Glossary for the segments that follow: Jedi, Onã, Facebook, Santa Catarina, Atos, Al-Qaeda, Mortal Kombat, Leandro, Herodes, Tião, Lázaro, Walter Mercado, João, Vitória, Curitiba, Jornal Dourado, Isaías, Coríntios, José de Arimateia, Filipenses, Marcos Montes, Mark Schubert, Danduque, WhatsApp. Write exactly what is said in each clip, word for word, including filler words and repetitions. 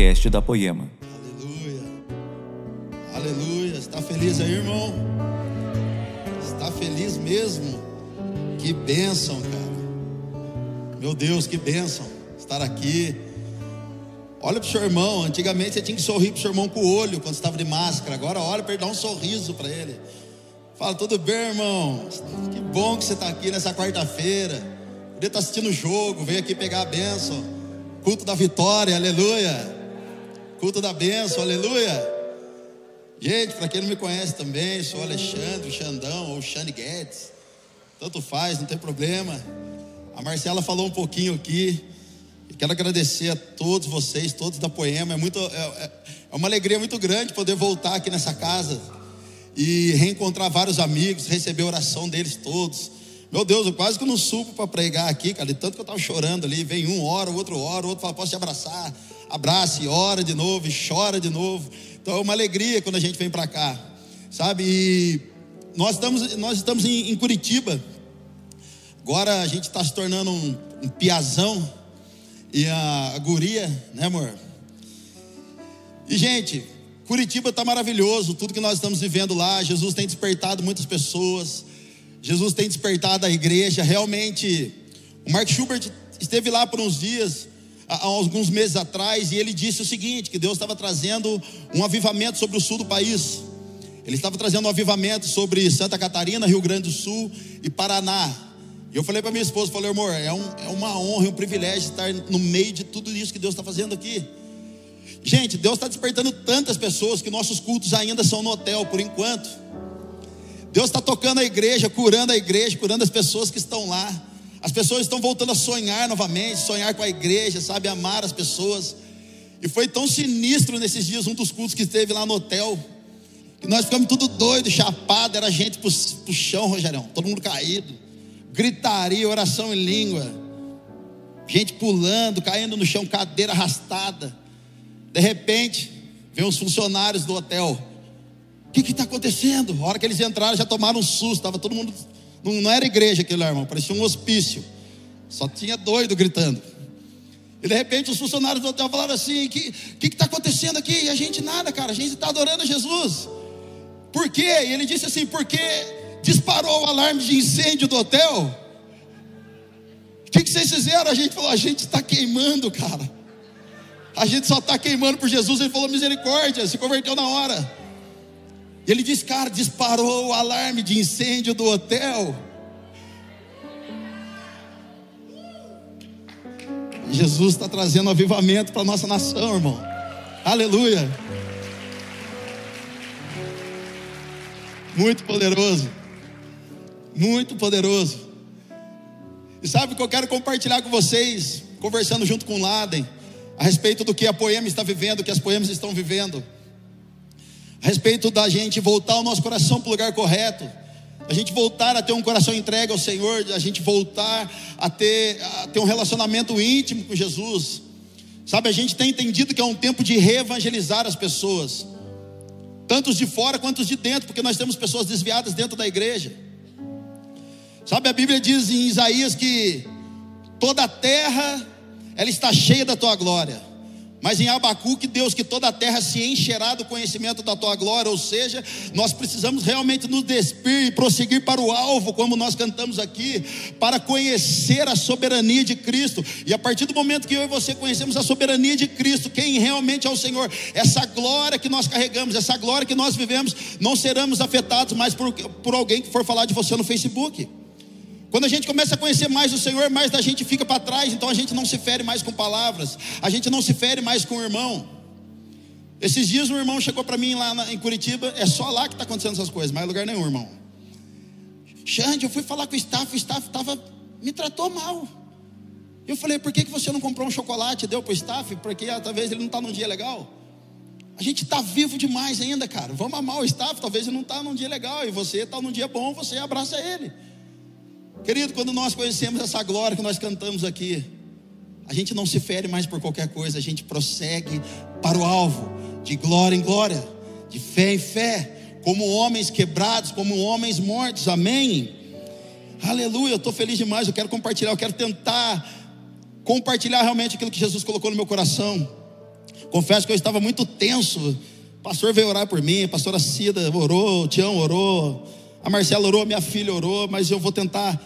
podcast da Poema. Aleluia, aleluia, está feliz aí, irmão? Está feliz mesmo? Que bênção, cara. Meu Deus, que bênção estar aqui. Olha pro seu irmão, antigamente você tinha que sorrir pro seu irmão com o olho quando estava de máscara. Agora olha para ele, dar um sorriso para ele. Fala, tudo bem, irmão? Que bom que você está aqui nessa quarta-feira. Podia estar assistindo o jogo, veio aqui pegar a bênção. Culto da vitória, aleluia. Culto da bênção, aleluia. Gente, para quem não me conhece também, sou Alexandre, o Xandão, ou o Xande Guedes. Tanto faz, não tem problema. A Marcela falou um pouquinho aqui. Eu quero agradecer a todos vocês, todos da Poema. É, muito, é, é uma alegria muito grande poder voltar aqui nessa casa e reencontrar vários amigos, receber a oração deles todos. Meu Deus, eu quase que não subo para pregar aqui, cara, de tanto que eu estava chorando ali. Vem um, ora, o outro ora, o outro fala, posso te abraçar? Abraça e ora de novo, e chora de novo. Então é uma alegria quando a gente vem para cá, sabe? E nós estamos, nós estamos em, em Curitiba. Agora a gente está se tornando um, um piazão. E a, a guria, né, amor? E gente, Curitiba está maravilhoso, tudo que nós estamos vivendo lá. Jesus tem despertado muitas pessoas, Jesus tem despertado a igreja. Realmente, o Mark Schubert esteve lá por uns dias, há alguns meses atrás, e ele disse o seguinte, que Deus estava trazendo um avivamento sobre o sul do país. Ele estava trazendo um avivamento sobre Santa Catarina, Rio Grande do Sul e Paraná. E eu falei para minha esposa, falei, amor, é, um, é uma honra e um privilégio estar no meio de tudo isso que Deus está fazendo aqui. Gente, Deus está despertando tantas pessoas que nossos cultos ainda são no hotel, por enquanto. Deus está tocando a igreja, curando a igreja, curando as pessoas que estão lá. As pessoas estão voltando a sonhar novamente, sonhar com a igreja, sabe, amar as pessoas. E foi tão sinistro nesses dias, um dos cultos que esteve lá no hotel, que nós ficamos tudo doido, chapado, era gente pro, pro chão, Rogerão, todo mundo caído. Gritaria, oração em língua, gente pulando, caindo no chão, cadeira arrastada. De repente, vem os funcionários do hotel. O que está acontecendo? A hora que eles entraram, já tomaram um susto. Estava todo mundo, não, não era igreja aquilo lá, irmão, parecia um hospício. Só tinha doido gritando. E de repente os funcionários do hotel falaram assim: o que está acontecendo aqui? E a gente nada, cara, a gente está adorando a Jesus. Por quê? E ele disse assim, por quê? Disparou o alarme de incêndio do hotel. O que, que vocês fizeram? A gente falou, a gente está queimando, cara. A gente só está queimando por Jesus. Ele falou, misericórdia, se converteu na hora. E ele disse, cara, disparou o alarme de incêndio do hotel. Jesus está trazendo avivamento para a nossa nação, irmão. Aleluia. Muito poderoso. Muito poderoso. E sabe o que eu quero compartilhar com vocês, conversando junto com o Laden, a respeito do que a Poema está vivendo, que as Poemas estão vivendo, a respeito da gente voltar o nosso coração para o lugar correto, a gente voltar a ter um coração entregue ao Senhor, a gente voltar a ter, a ter um relacionamento íntimo com Jesus. Sabe, a gente tem entendido que é um tempo de reevangelizar as pessoas, tantos de fora quanto os de dentro, porque nós temos pessoas desviadas dentro da igreja. Sabe, a Bíblia diz em Isaías que toda a terra, ela está cheia da tua glória. Mas em Abacuque, Deus, que toda a terra se encherá do conhecimento da tua glória. Ou seja, nós precisamos realmente nos despir e prosseguir para o alvo, como nós cantamos aqui, para conhecer a soberania de Cristo. E a partir do momento que eu e você conhecemos a soberania de Cristo, quem realmente é o Senhor, essa glória que nós carregamos, essa glória que nós vivemos, não seremos afetados mais por, por alguém que for falar de você no Facebook. Quando a gente começa a conhecer mais o Senhor, mais da gente fica para trás. Então a gente não se fere mais com palavras, a gente não se fere mais com o irmão. Esses dias um irmão chegou para mim lá na, em Curitiba. É só lá que está acontecendo essas coisas, mas em lugar nenhum, irmão. Xande, eu fui falar com o staff, o staff tava, me tratou mal. Eu falei, por que, que você não comprou um chocolate e deu para o staff? Porque ah, talvez ele não está num dia legal. A gente está vivo demais ainda, cara. Vamos amar o staff, talvez ele não está num dia legal e você está num dia bom, você abraça ele. Querido, quando nós conhecemos essa glória que nós cantamos aqui, a gente não se fere mais por qualquer coisa, a gente prossegue para o alvo, de glória em glória, de fé em fé, como homens quebrados, como homens mortos, amém? Aleluia, eu estou feliz demais, eu quero compartilhar, eu quero tentar compartilhar realmente aquilo que Jesus colocou no meu coração. Confesso que eu estava muito tenso. O pastor veio orar por mim, a pastora Cida orou, o Tião orou, a Marcela orou, minha filha orou, mas eu vou tentar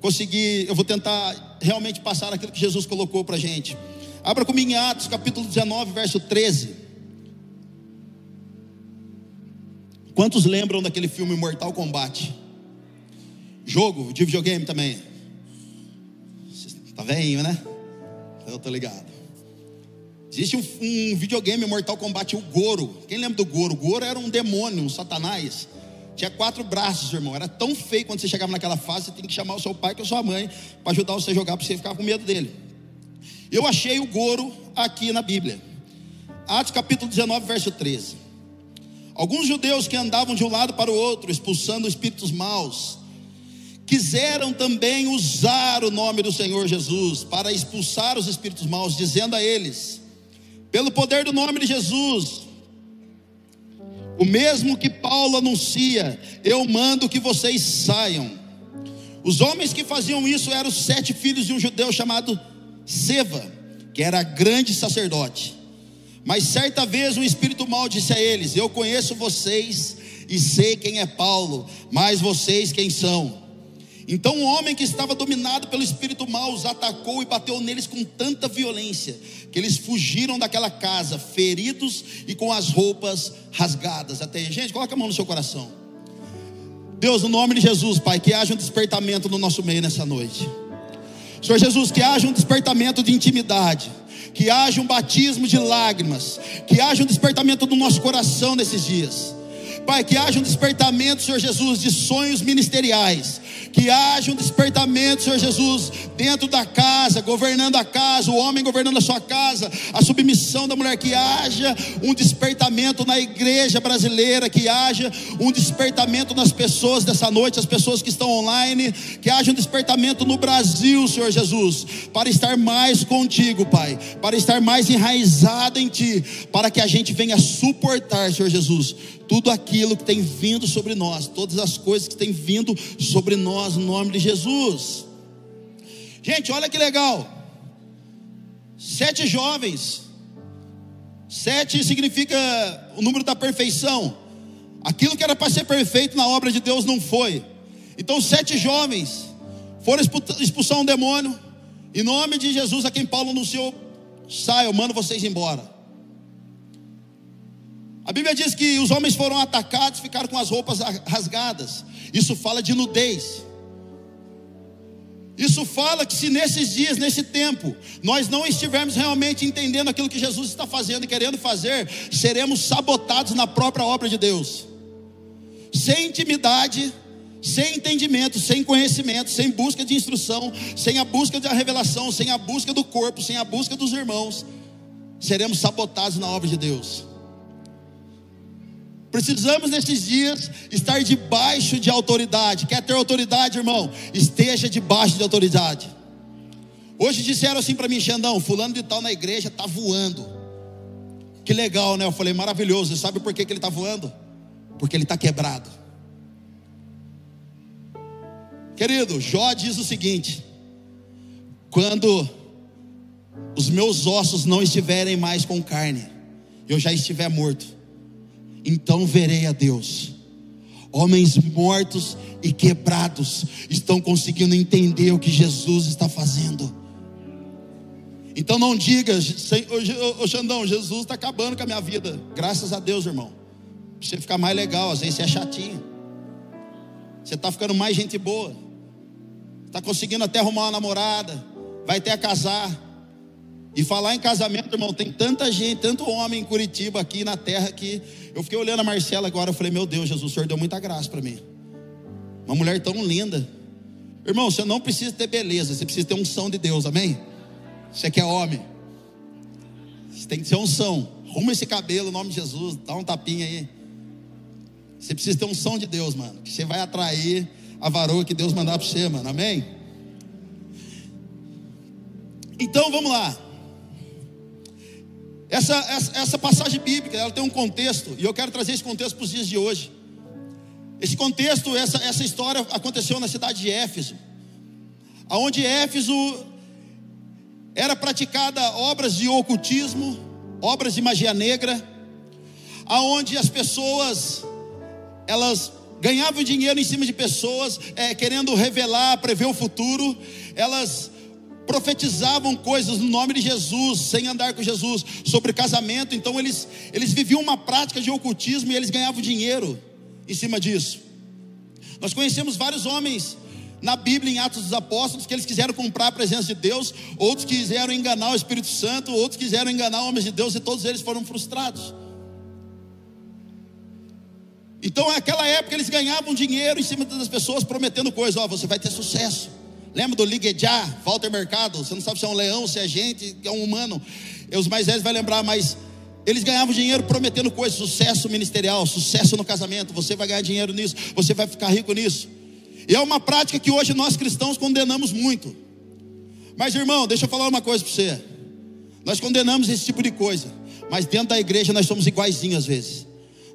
conseguir, eu vou tentar realmente passar aquilo que Jesus colocou para a gente. Abra comigo em Atos, capítulo dezenove, verso treze. Quantos lembram daquele filme Mortal Kombat? Jogo de videogame também. Tá velhinho, né? Eu tô ligado. Existe um, um videogame Mortal Kombat, o Goro. Quem lembra do Goro? O Goro era um demônio, um satanás. Tinha quatro braços, irmão. Era tão feio quando você chegava naquela fase, você tinha que chamar o seu pai, que é a sua mãe, para ajudar você a jogar, para você ficar com medo dele. Eu achei o Goro aqui na Bíblia. Atos capítulo dezenove, verso treze. Alguns judeus que andavam de um lado para o outro, expulsando espíritos maus, quiseram também usar o nome do Senhor Jesus para expulsar os espíritos maus, dizendo a eles: pelo poder do nome de Jesus, o mesmo que Paulo anuncia, eu mando que vocês saiam. Os homens que faziam isso eram os sete filhos de um judeu chamado Seva, que era grande sacerdote. Mas certa vez um espírito mau disse a eles: eu conheço vocês e sei quem é Paulo, mas vocês quem são? Então um homem que estava dominado pelo espírito mau os atacou e bateu neles com tanta violência que eles fugiram daquela casa, feridos e com as roupas rasgadas. Até, gente, coloca a mão no seu coração. Deus, no nome de Jesus, Pai, que haja um despertamento no nosso meio nessa noite. Senhor Jesus, que haja um despertamento de intimidade, que haja um batismo de lágrimas, que haja um despertamento do nosso coração nesses dias. Pai, que haja um despertamento, Senhor Jesus, de sonhos ministeriais, que haja um despertamento, Senhor Jesus, dentro da casa, governando a casa, o homem governando a sua casa, a submissão da mulher, que haja um despertamento na igreja brasileira, que haja um despertamento nas pessoas dessa noite, as pessoas que estão online, que haja um despertamento no Brasil, Senhor Jesus, para estar mais contigo, Pai, para estar mais enraizado em Ti, para que a gente venha suportar, Senhor Jesus, tudo aquilo que tem vindo sobre nós, todas as coisas que tem vindo sobre nós, no nome de Jesus. Gente, olha que legal. Sete jovens. Sete significa o número da perfeição. Aquilo que era para ser perfeito na obra de Deus não foi. Então sete jovens foram expulsar um demônio. Em nome de Jesus, a quem Paulo anunciou: sai, eu mando vocês embora. A Bíblia diz que os homens foram atacados, ficaram com as roupas rasgadas. Isso fala de nudez. Isso fala que se nesses dias, nesse tempo, nós não estivermos realmente entendendo aquilo que Jesus está fazendo e querendo fazer, seremos sabotados na própria obra de Deus. Sem intimidade, sem entendimento, sem conhecimento, sem busca de instrução, sem a busca da revelação, sem a busca do corpo, sem a busca dos irmãos, seremos sabotados na obra de Deus. Precisamos nesses dias estar debaixo de autoridade. Quer ter autoridade, irmão? Esteja debaixo de autoridade. Hoje disseram assim para mim: Xandão, fulano de tal na igreja está voando. Que legal, né? Eu falei: maravilhoso. E sabe por que, que ele está voando? Porque ele está quebrado. Querido, Jó diz o seguinte: quando os meus ossos não estiverem mais com carne, eu já estiver morto, então verei a Deus. Homens mortos e quebrados estão conseguindo entender o que Jesus está fazendo. Então não diga: ô Xandão, Jesus está acabando com a minha vida. Graças a Deus, irmão, pra você ficar mais legal, às vezes você é chatinho, você está ficando mais gente boa, está conseguindo até arrumar uma namorada, vai até casar. E falar em casamento, irmão, tem tanta gente, tanto homem em Curitiba, aqui na terra, que eu fiquei olhando a Marcela agora, eu falei: meu Deus, Jesus, o Senhor deu muita graça para mim. Uma mulher tão linda. Irmão, você não precisa ter beleza, você precisa ter unção de Deus, amém? Você que é homem, você tem que ter unção. Arruma esse cabelo, em nome de Jesus, dá um tapinha aí. Você precisa ter unção de Deus, mano, que você vai atrair a varoa que Deus mandar para você, mano, amém? Então vamos lá. Essa, essa, essa passagem bíblica, ela tem um contexto, e eu quero trazer esse contexto para os dias de hoje. Esse contexto, essa, essa história aconteceu na cidade de Éfeso, aonde Éfeso era praticada obras de ocultismo, obras de magia negra, aonde as pessoas, elas ganhavam dinheiro em cima de pessoas, é, querendo revelar, prever o futuro. Elas profetizavam coisas no nome de Jesus, sem andar com Jesus, sobre casamento. Então eles, eles viviam uma prática de ocultismo e eles ganhavam dinheiro em cima disso. Nós conhecemos vários homens na Bíblia, em Atos dos Apóstolos, que eles quiseram comprar a presença de Deus, outros quiseram enganar o Espírito Santo, outros quiseram enganar homens de Deus, e todos eles foram frustrados. Então naquela época eles ganhavam dinheiro em cima das pessoas, prometendo coisas. Ó, oh, você vai ter sucesso. Lembra do Liguejá, Walter Mercado? Você não sabe se é um leão, se é gente, se é um humano. Os mais velhos vão lembrar, mas eles ganhavam dinheiro prometendo coisas: sucesso ministerial, sucesso no casamento, você vai ganhar dinheiro nisso, você vai ficar rico nisso. E é uma prática que hoje nós cristãos condenamos muito. Mas irmão, deixa eu falar uma coisa para você. Nós condenamos esse tipo de coisa, mas dentro da igreja nós somos iguaizinhos às vezes.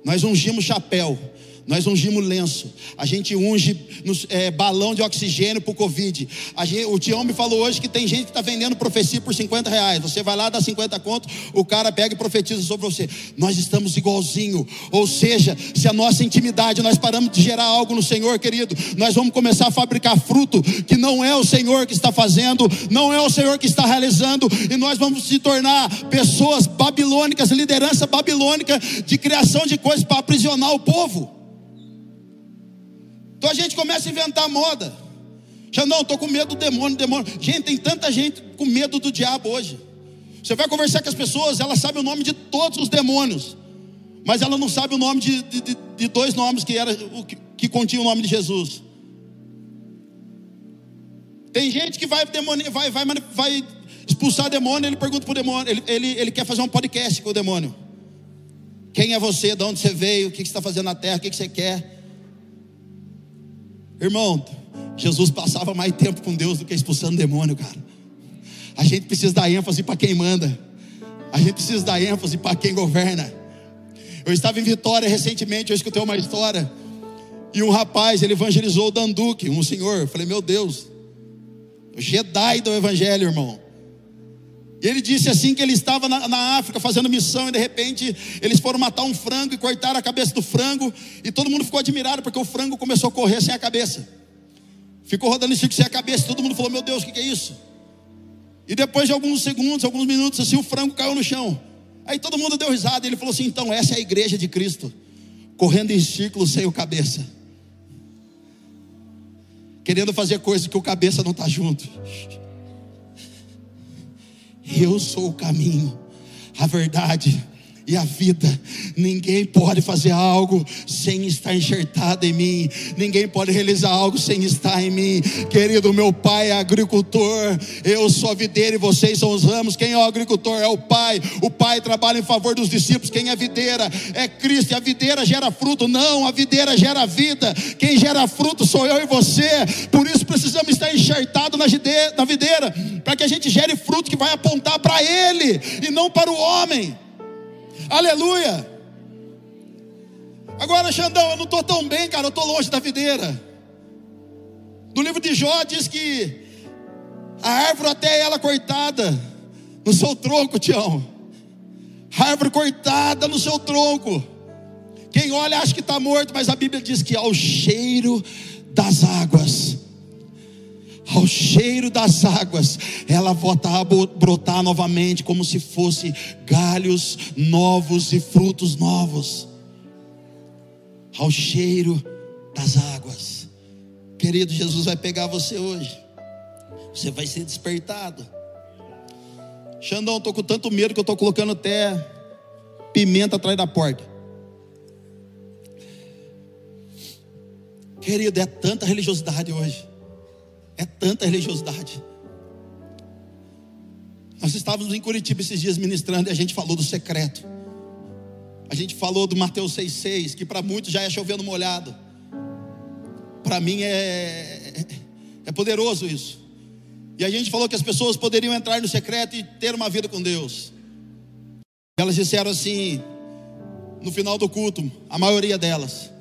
Nós ungimos chapéu, nós ungimos lenço, a gente unge nos, é, balão de oxigênio para o Covid. A gente, o Tião me falou hoje que tem gente que está vendendo profecia por cinquenta reais. Você vai lá, dá cinquenta conto, o cara pega e profetiza sobre você. Nós estamos igualzinho. Ou seja, se a nossa intimidade, nós paramos de gerar algo no Senhor, querido, nós vamos começar a fabricar fruto que não é o Senhor que está fazendo, não é o Senhor que está realizando, e nós vamos se tornar pessoas babilônicas, liderança babilônica de criação de coisas para aprisionar o povo. Então a gente começa a inventar moda. Xandão, estou com medo do demônio, demônio. Gente, tem tanta gente com medo do diabo hoje. Você vai conversar com as pessoas, elas sabem o nome de todos os demônios, mas ela não sabe o nome de, de, de dois nomes que, era, que, que continha o nome de Jesus. Tem gente que vai, demônio, vai, vai, vai expulsar demônio, ele pergunta para o demônio, ele, ele, ele quer fazer um podcast com o demônio. Quem é você? De onde você veio? O que você está fazendo na terra? O que você quer? Irmão, Jesus passava mais tempo com Deus do que expulsando demônio, cara. A gente precisa dar ênfase para quem manda. A gente precisa dar ênfase para quem governa. Eu estava em Vitória recentemente, eu escutei uma história. E um rapaz, ele evangelizou o Danduque, um senhor. Eu falei, meu Deus, o Jedi do evangelho, irmão. E ele disse assim que ele estava na, na África fazendo missão, e de repente eles foram matar um frango e cortaram a cabeça do frango, e todo mundo ficou admirado porque o frango começou a correr sem a cabeça, ficou rodando em círculo sem a cabeça. Todo mundo falou, meu Deus, o que, que é isso? E depois de alguns segundos, alguns minutos assim, o frango caiu no chão. Aí todo mundo deu risada, e ele falou assim, então essa é a igreja de Cristo, correndo em círculo sem o cabeça, querendo fazer coisas que o cabeça não está junto. Eu sou o caminho, a verdade e a vida. Ninguém pode fazer algo sem estar enxertado em mim. Ninguém pode realizar algo sem estar em mim. Querido, meu pai é agricultor, eu sou a videira e vocês são os ramos. Quem é o agricultor? É o pai. O pai trabalha em favor dos discípulos. Quem é a videira? É Cristo. E a videira gera fruto? Não, a videira gera vida. Quem gera fruto sou eu e você. Por isso precisamos estar enxertados na videira, para que a gente gere fruto que vai apontar para Ele e não para o homem. Aleluia. Agora, Xandão, eu não estou tão bem, cara, eu estou longe da videira. No livro de Jó diz que a árvore até ela cortada no seu tronco, Tião. A árvore cortada no seu tronco. Quem olha acha que está morto, mas a Bíblia diz que ao cheiro das águas, ao cheiro das águas, ela volta a brotar novamente, como se fosse galhos novos e frutos novos. Ao cheiro das águas. Querido, Jesus vai pegar você hoje. Você vai ser despertado. Xandão, estou com tanto medo que eu estou colocando até pimenta atrás da porta. Querido, é tanta religiosidade hoje. É tanta religiosidade. Nós estávamos em Curitiba esses dias ministrando, e a gente falou do secreto. A gente falou do Mateus seis seis, que para muitos já é chovendo molhado. Para mim é, é poderoso isso. E a gente falou que as pessoas poderiam entrar no secreto e ter uma vida com Deus. Elas disseram assim, no final do culto, a maioria delas: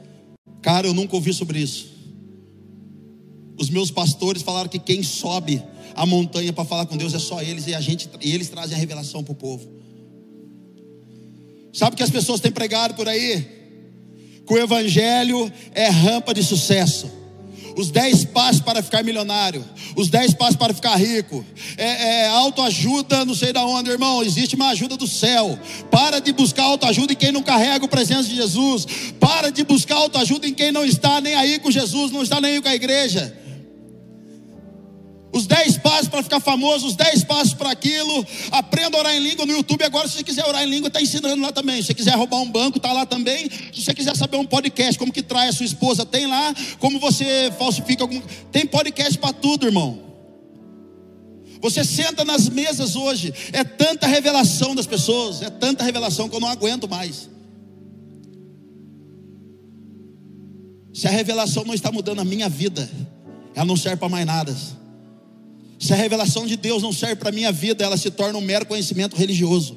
cara, eu nunca ouvi sobre isso. Os meus pastores falaram que quem sobe a montanha para falar com Deus é só eles, e a gente, e eles trazem a revelação para o povo. Sabe o que as pessoas têm pregado por aí? Que o evangelho é rampa de sucesso. Os dez passos para ficar milionário, os dez passos para ficar rico, é, é autoajuda, não sei da onde, irmão, existe uma ajuda do céu. Para de buscar autoajuda em quem não carrega o presença de Jesus. Para de buscar autoajuda em quem não está nem aí com Jesus, não está nem aí com a igreja. Os dez passos para ficar famoso, os dez passos para aquilo. Aprenda a orar em língua no YouTube. Agora, se você quiser orar em língua, está ensinando lá também. Se você quiser roubar um banco, está lá também. Se você quiser saber um podcast, como que trai a sua esposa, tem lá. Como você falsifica algum... Tem podcast para tudo, irmão. Você senta nas mesas hoje. É tanta revelação das pessoas. É tanta revelação que eu não aguento mais. Se a revelação não está mudando a minha vida, ela não serve para mais nada. Se a revelação de Deus não serve para a minha vida, ela se torna um mero conhecimento religioso.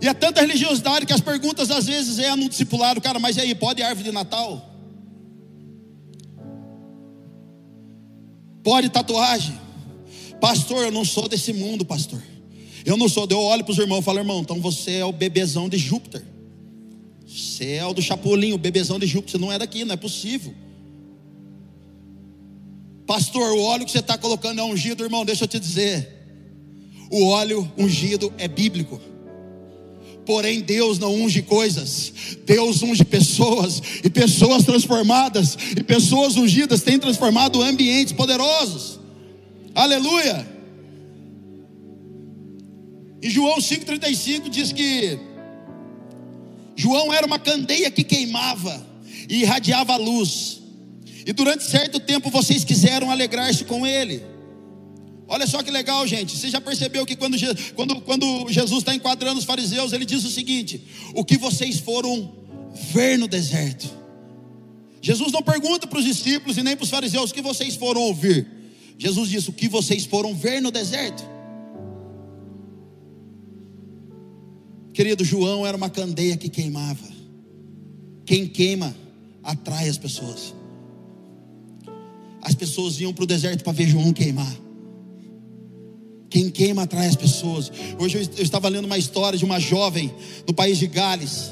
E é tanta religiosidade que as perguntas às vezes é no discipulado, cara, mas e aí, pode árvore de Natal? Pode tatuagem? Pastor, eu não sou desse mundo, pastor. Eu não sou, eu olho para os irmãos e falo, irmão, então você é o bebezão de Júpiter. Você é o do Chapolin, o bebezão de Júpiter, você não é daqui, não é possível. Pastor, o óleo que você está colocando é ungido, irmão, deixa eu te dizer. O óleo ungido é bíblico. Porém, Deus não unge coisas. Deus unge pessoas. E pessoas transformadas. E pessoas ungidas têm transformado ambientes poderosos. Aleluia. E João cinco, trinta e cinco diz que João era uma candeia que queimava e irradiava a luz. E durante certo tempo vocês quiseram alegrar-se com ele. Olha só que legal, gente. Você já percebeu que quando, quando, quando Jesus está enquadrando os fariseus, ele diz o seguinte: o que vocês foram ver no deserto. Jesus não pergunta para os discípulos e nem para os fariseus o que vocês foram ouvir. Jesus diz o que vocês foram ver no deserto. Querido, João era uma candeia que queimava. Quem queima atrai as pessoas. As pessoas iam para o deserto para ver João queimar. Quem queima atrai as pessoas. Hoje eu estava lendo uma história de uma jovem no país de Gales,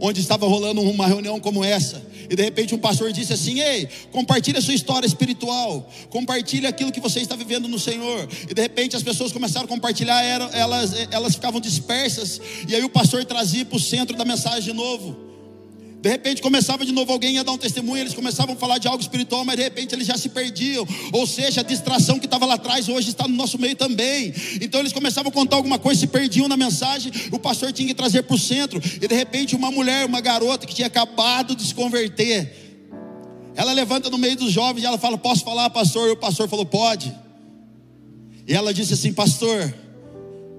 onde estava rolando uma reunião como essa. E de repente um pastor disse assim: ei, compartilha a sua história espiritual. Compartilha aquilo que você está vivendo no Senhor. E de repente as pessoas começaram a compartilhar. Elas, elas ficavam dispersas. E aí o pastor trazia para o centro da mensagem de novo. De repente começava de novo, alguém ia dar um testemunho, eles começavam a falar de algo espiritual, mas de repente eles já se perdiam, ou seja, a distração que estava lá atrás, hoje está no nosso meio também. Então eles começavam a contar alguma coisa, se perdiam na mensagem, o pastor tinha que trazer para o centro, e de repente uma mulher, uma garota que tinha acabado de se converter, ela levanta no meio dos jovens e ela fala, posso falar, pastor? E o pastor falou, pode. E ela disse assim, pastor,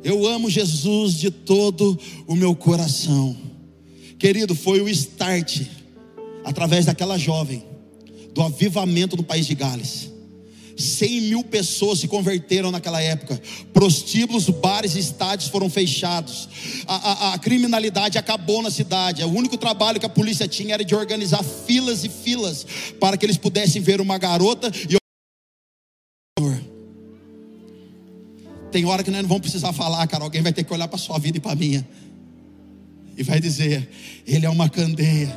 eu amo Jesus de todo o meu coração. Querido, foi o start, através daquela jovem, do avivamento no país de Gales. cem mil pessoas se converteram naquela época. Prostíbulos, bares e estádios foram fechados. A, a, a criminalidade acabou na cidade. O único trabalho que a polícia tinha era de organizar filas e filas para que eles pudessem ver uma garota e... Tem hora que nós não vamos precisar falar, cara. Alguém vai ter que olhar para a sua vida e para a minha e vai dizer, ele é uma candeia.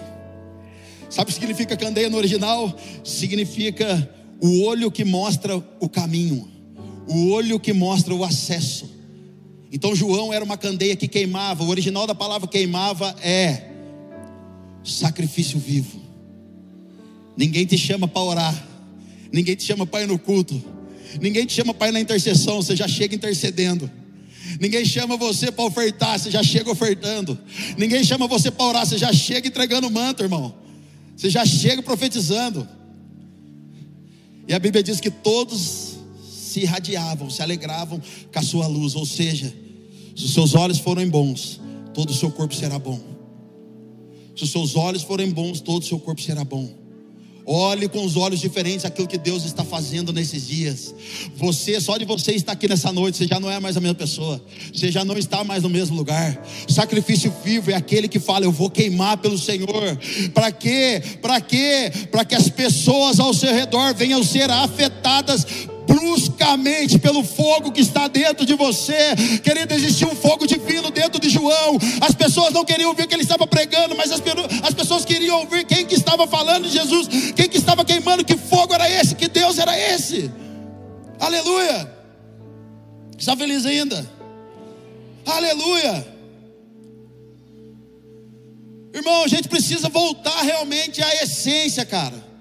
Sabe o que significa candeia no original? Significa o olho que mostra o caminho, o olho que mostra o acesso. Então João era uma candeia que queimava. O original da palavra queimava é sacrifício vivo. Ninguém te chama para orar, ninguém te chama para ir no culto, ninguém te chama para ir na intercessão, você já chega intercedendo. Ninguém chama você para ofertar, você já chega ofertando. Ninguém chama você para orar, você já chega entregando o manto, irmão. Você já chega profetizando. E a Bíblia diz que todos se irradiavam, se alegravam com a sua luz. Ou seja, se os seus olhos forem bons, todo o seu corpo será bom. Se os seus olhos forem bons, todo o seu corpo será bom. Olhe com os olhos diferentes aquilo que Deus está fazendo nesses dias. Você, só de você estar aqui nessa noite, você já não é mais a mesma pessoa. Você já não está mais no mesmo lugar. Sacrifício vivo é aquele que fala, eu vou queimar pelo Senhor. Para quê? Para quê? Para que as pessoas ao seu redor venham ser afetadas por bruscamente pelo fogo que está dentro de você. Querido, existia um fogo divino dentro de João. As pessoas não queriam ouvir o que ele estava pregando, mas as, as pessoas queriam ouvir quem que estava falando de Jesus, quem que estava queimando, que fogo era esse, que Deus era esse. Aleluia. Está feliz ainda? Aleluia. Irmão, a gente precisa voltar realmente à essência, cara.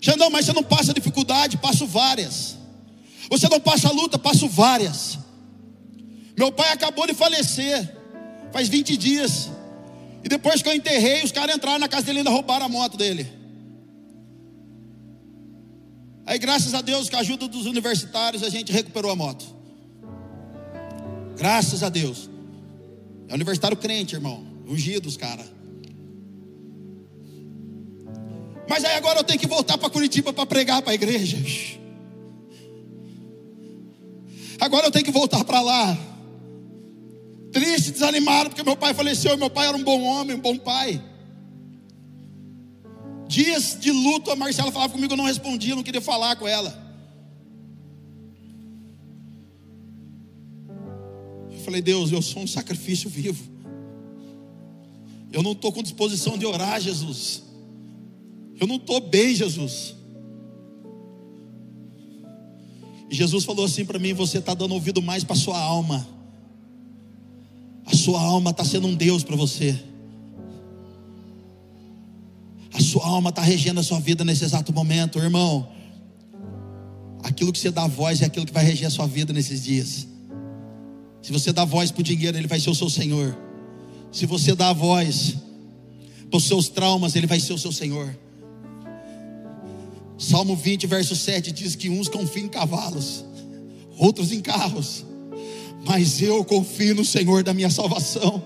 Xandão, mas você não passa dificuldade? Passo várias. Você não passa luta? Passo várias. Meu pai acabou de falecer, faz vinte dias. E depois que eu enterrei, os caras entraram na casa dele e ainda roubaram a moto dele. Aí, graças a Deus, com a ajuda dos universitários, a gente recuperou a moto. Graças a Deus. É universitário crente, irmão. Ungidos, cara. Mas aí agora eu tenho que voltar para Curitiba para pregar para a igreja. Agora eu tenho que voltar para lá. Triste, desanimado, porque meu pai faleceu. E meu pai era um bom homem, um bom pai. Dias de luto, a Marcela falava comigo, eu não respondia, eu não queria falar com ela. Eu falei, Deus, eu sou um sacrifício vivo. Eu não estou com disposição de orar, Jesus. Eu não estou bem, Jesus. E Jesus falou assim para mim, você está dando ouvido mais para a sua alma. A sua alma está sendo um Deus para você. A sua alma está regendo a sua vida nesse exato momento, irmão. Aquilo que você dá voz é aquilo que vai reger a sua vida nesses dias. Se você dá voz para o dinheiro, ele vai ser o seu Senhor. Se você dá voz para os seus traumas, ele vai ser o seu Senhor. Salmo vinte, verso sete diz que uns confiam em cavalos, outros em carros, mas eu confio no Senhor da minha salvação.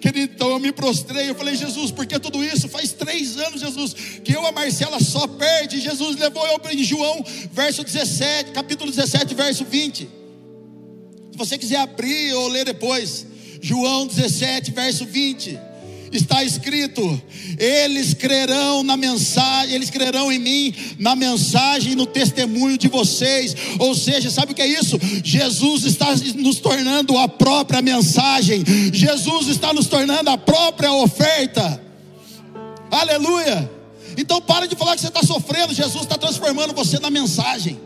Querido, então eu me prostrei, eu falei, Jesus, por que tudo isso? Faz três anos, Jesus, que eu, a Marcela, só perde. Jesus levou eu para João, verso dezessete, capítulo dezessete, verso vinte. Se você quiser abrir ou ler depois, João dezessete, verso vinte. Está escrito, eles crerão na mensagem, eles crerão em mim, na mensagem e no testemunho de vocês. Ou seja, sabe o que é isso? Jesus está nos tornando a própria mensagem. Jesus está nos tornando a própria oferta. Aleluia. Então para de falar que você está sofrendo. Jesus está transformando você na mensagem.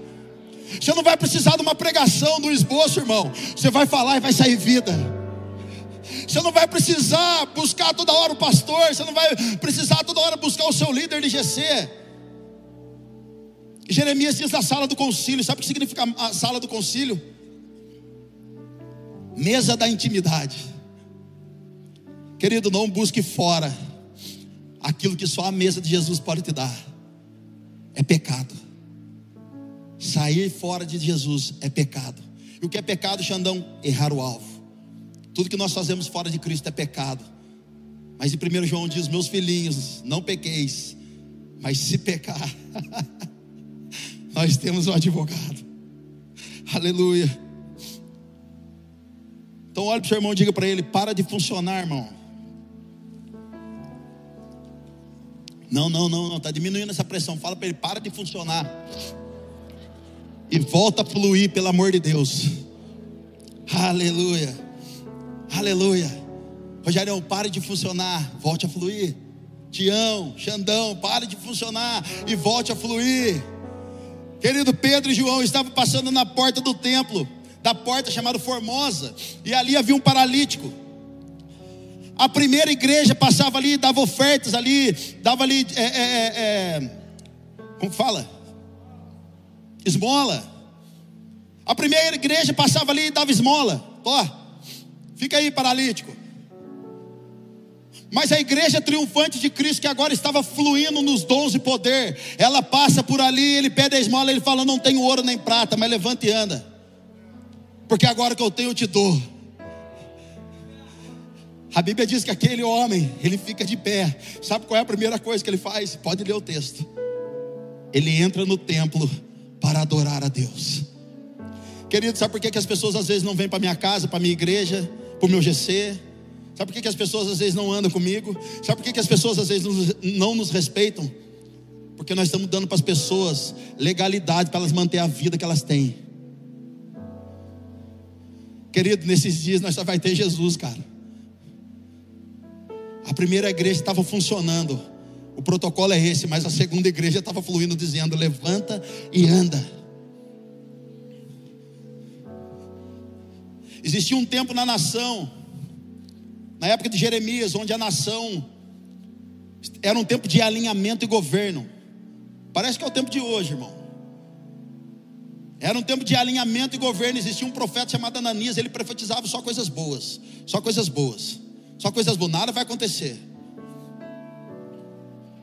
Você não vai precisar de uma pregação, de um esboço, irmão. Você vai falar e vai sair vida. Você não vai precisar buscar toda hora o pastor. Você não vai precisar toda hora buscar o seu líder de G C. Jeremias diz da sala do concílio. Sabe o que significa a sala do concílio? Mesa da intimidade. Querido, não busque fora aquilo que só a mesa de Jesus pode te dar. É pecado. Sair fora de Jesus é pecado. E o que é pecado, Xandão? Errar o alvo. Tudo que nós fazemos fora de Cristo é pecado. Mas em primeiro João diz, meus filhinhos, não pequeis, mas se pecar, nós temos um advogado. Aleluia. Então olha para o seu irmão e diga para ele, para de funcionar, irmão. Não, não, não, não, está diminuindo essa pressão. Fala para ele, para de funcionar e volta a fluir, pelo amor de Deus. Aleluia. Aleluia. Rogerão, pare de funcionar, volte a fluir. Tião, Xandão, pare de funcionar e volte a fluir. Querido, Pedro e João estavam passando na porta do templo, da porta chamada Formosa, e ali havia um paralítico. A primeira igreja passava ali, dava ofertas ali, dava ali, é, é, é, como fala? Esmola. A primeira igreja passava ali e dava esmola. Ó, fica aí, paralítico. Mas a igreja triunfante de Cristo, que agora estava fluindo nos dons e poder, ela passa por ali, ele pede a esmola, ele fala, não tenho ouro nem prata, mas levanta e anda, porque agora que eu tenho eu te dou. A Bíblia diz que aquele homem, ele fica de pé. Sabe qual é a primeira coisa que ele faz? Pode ler o texto. Ele entra no templo para adorar a Deus. Querido, sabe por que, que as pessoas às vezes não vêm para minha casa, para minha igreja, para o meu G C? Sabe por que, que as pessoas às vezes não andam comigo? Sabe por que, que as pessoas às vezes não nos respeitam? Porque nós estamos dando para as pessoas legalidade para elas manter a vida que elas têm. Querido, nesses dias nós só vai ter Jesus, cara. A primeira igreja estava funcionando, o protocolo é esse, mas a segunda igreja estava fluindo, dizendo: levanta e anda. Existia um tempo na nação, na época de Jeremias, onde a nação era um tempo de alinhamento e governo. Parece que é o tempo de hoje, irmão. Era um tempo de alinhamento e governo. Existia um profeta chamado Ananias, ele profetizava só coisas boas, só coisas boas. Só coisas boas, nada vai acontecer.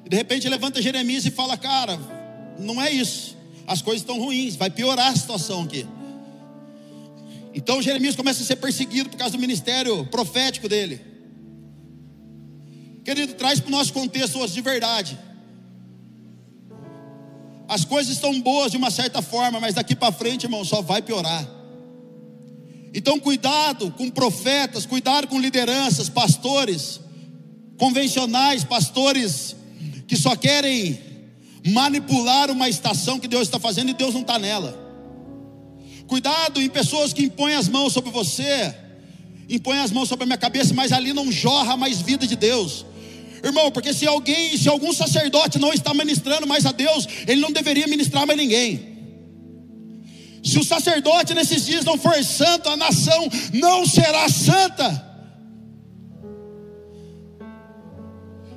E de repente levanta Jeremias e fala: cara, não é isso, as coisas estão ruins, vai piorar a situação aqui. Então Jeremias começa a ser perseguido por causa do ministério profético dele. Querido, traz para o nosso contexto hoje de verdade. As coisas estão boas de uma certa forma, mas daqui para frente, irmão, só vai piorar. Então cuidado com profetas, cuidado com lideranças, pastores convencionais, pastores que só querem manipular uma estação que Deus está fazendo e Deus não está nela. Cuidado em pessoas que impõem as mãos sobre você, impõem as mãos sobre a minha cabeça, mas ali não jorra mais vida de Deus. Irmão, porque se alguém, se algum sacerdote não está ministrando mais a Deus, ele não deveria ministrar mais ninguém. Se o sacerdote nesses dias não for santo, a nação não será santa.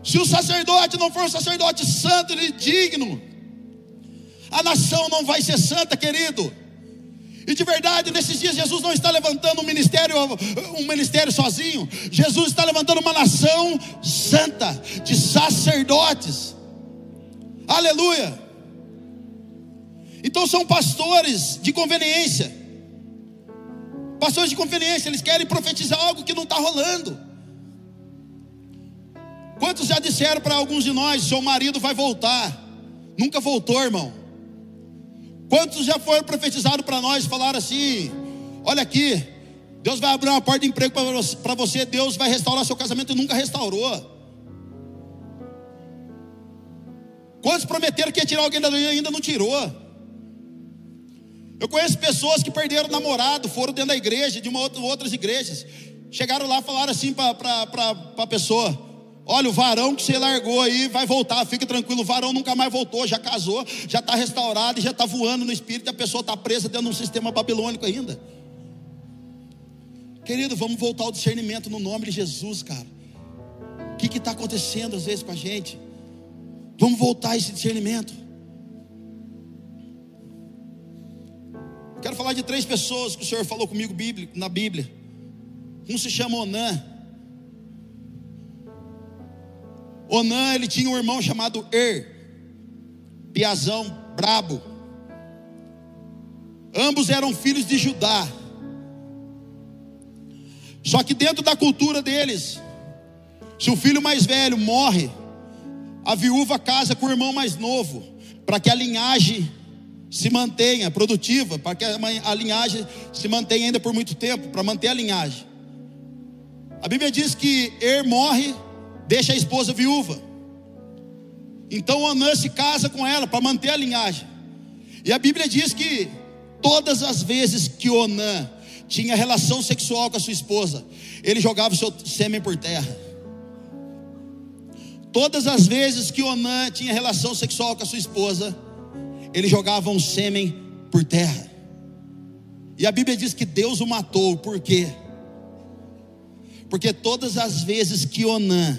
Se o sacerdote não for um sacerdote santo e digno, a nação não vai ser santa, querido. E de verdade, nesses dias Jesus não está levantando um ministério, um ministério sozinho. Jesus está levantando uma nação santa, de sacerdotes. Aleluia. Então são pastores de conveniência. Pastores de conveniência, eles querem profetizar algo que não está rolando. Quantos já disseram para alguns de nós: seu marido vai voltar? Nunca voltou, irmão. Quantos já foram profetizados para nós, falaram assim: olha aqui, Deus vai abrir uma porta de emprego para você, Deus vai restaurar seu casamento, e nunca restaurou. Quantos prometeram que ia tirar alguém da linha e ainda não tirou? Eu conheço pessoas que perderam o namorado, foram dentro da igreja, de uma outra, outras igrejas. Chegaram lá e falaram assim para a pessoa: olha, o varão que você largou aí vai voltar, fica tranquilo. O varão nunca mais voltou, já casou, já está restaurado e já está voando no espírito. E a pessoa está presa dentro de um sistema babilônico ainda. Querido, vamos voltar ao discernimento no nome de Jesus, cara. O que está acontecendo às vezes com a gente? Vamos voltar a esse discernimento. Quero falar de três pessoas que o Senhor falou comigo na Bíblia. Um se chama Onã. Onã, ele tinha um irmão chamado Er, piazão, brabo. Ambos eram filhos de Judá. Só que dentro da cultura deles, se o filho mais velho morre, a viúva casa com o irmão mais novo, para que a linhagem se mantenha produtiva, para que a linhagem se mantenha ainda por muito tempo, para manter a linhagem. A Bíblia diz que Er morre, deixa a esposa viúva. Então Onã se casa com ela para manter a linhagem. E a Bíblia diz que todas as vezes que Onã tinha relação sexual com a sua esposa, ele jogava o seu sêmen por terra. Todas as vezes que Onã tinha relação sexual com a sua esposa, ele jogava um sêmen por terra. E a Bíblia diz que Deus o matou. Por quê? Porque todas as vezes que Onã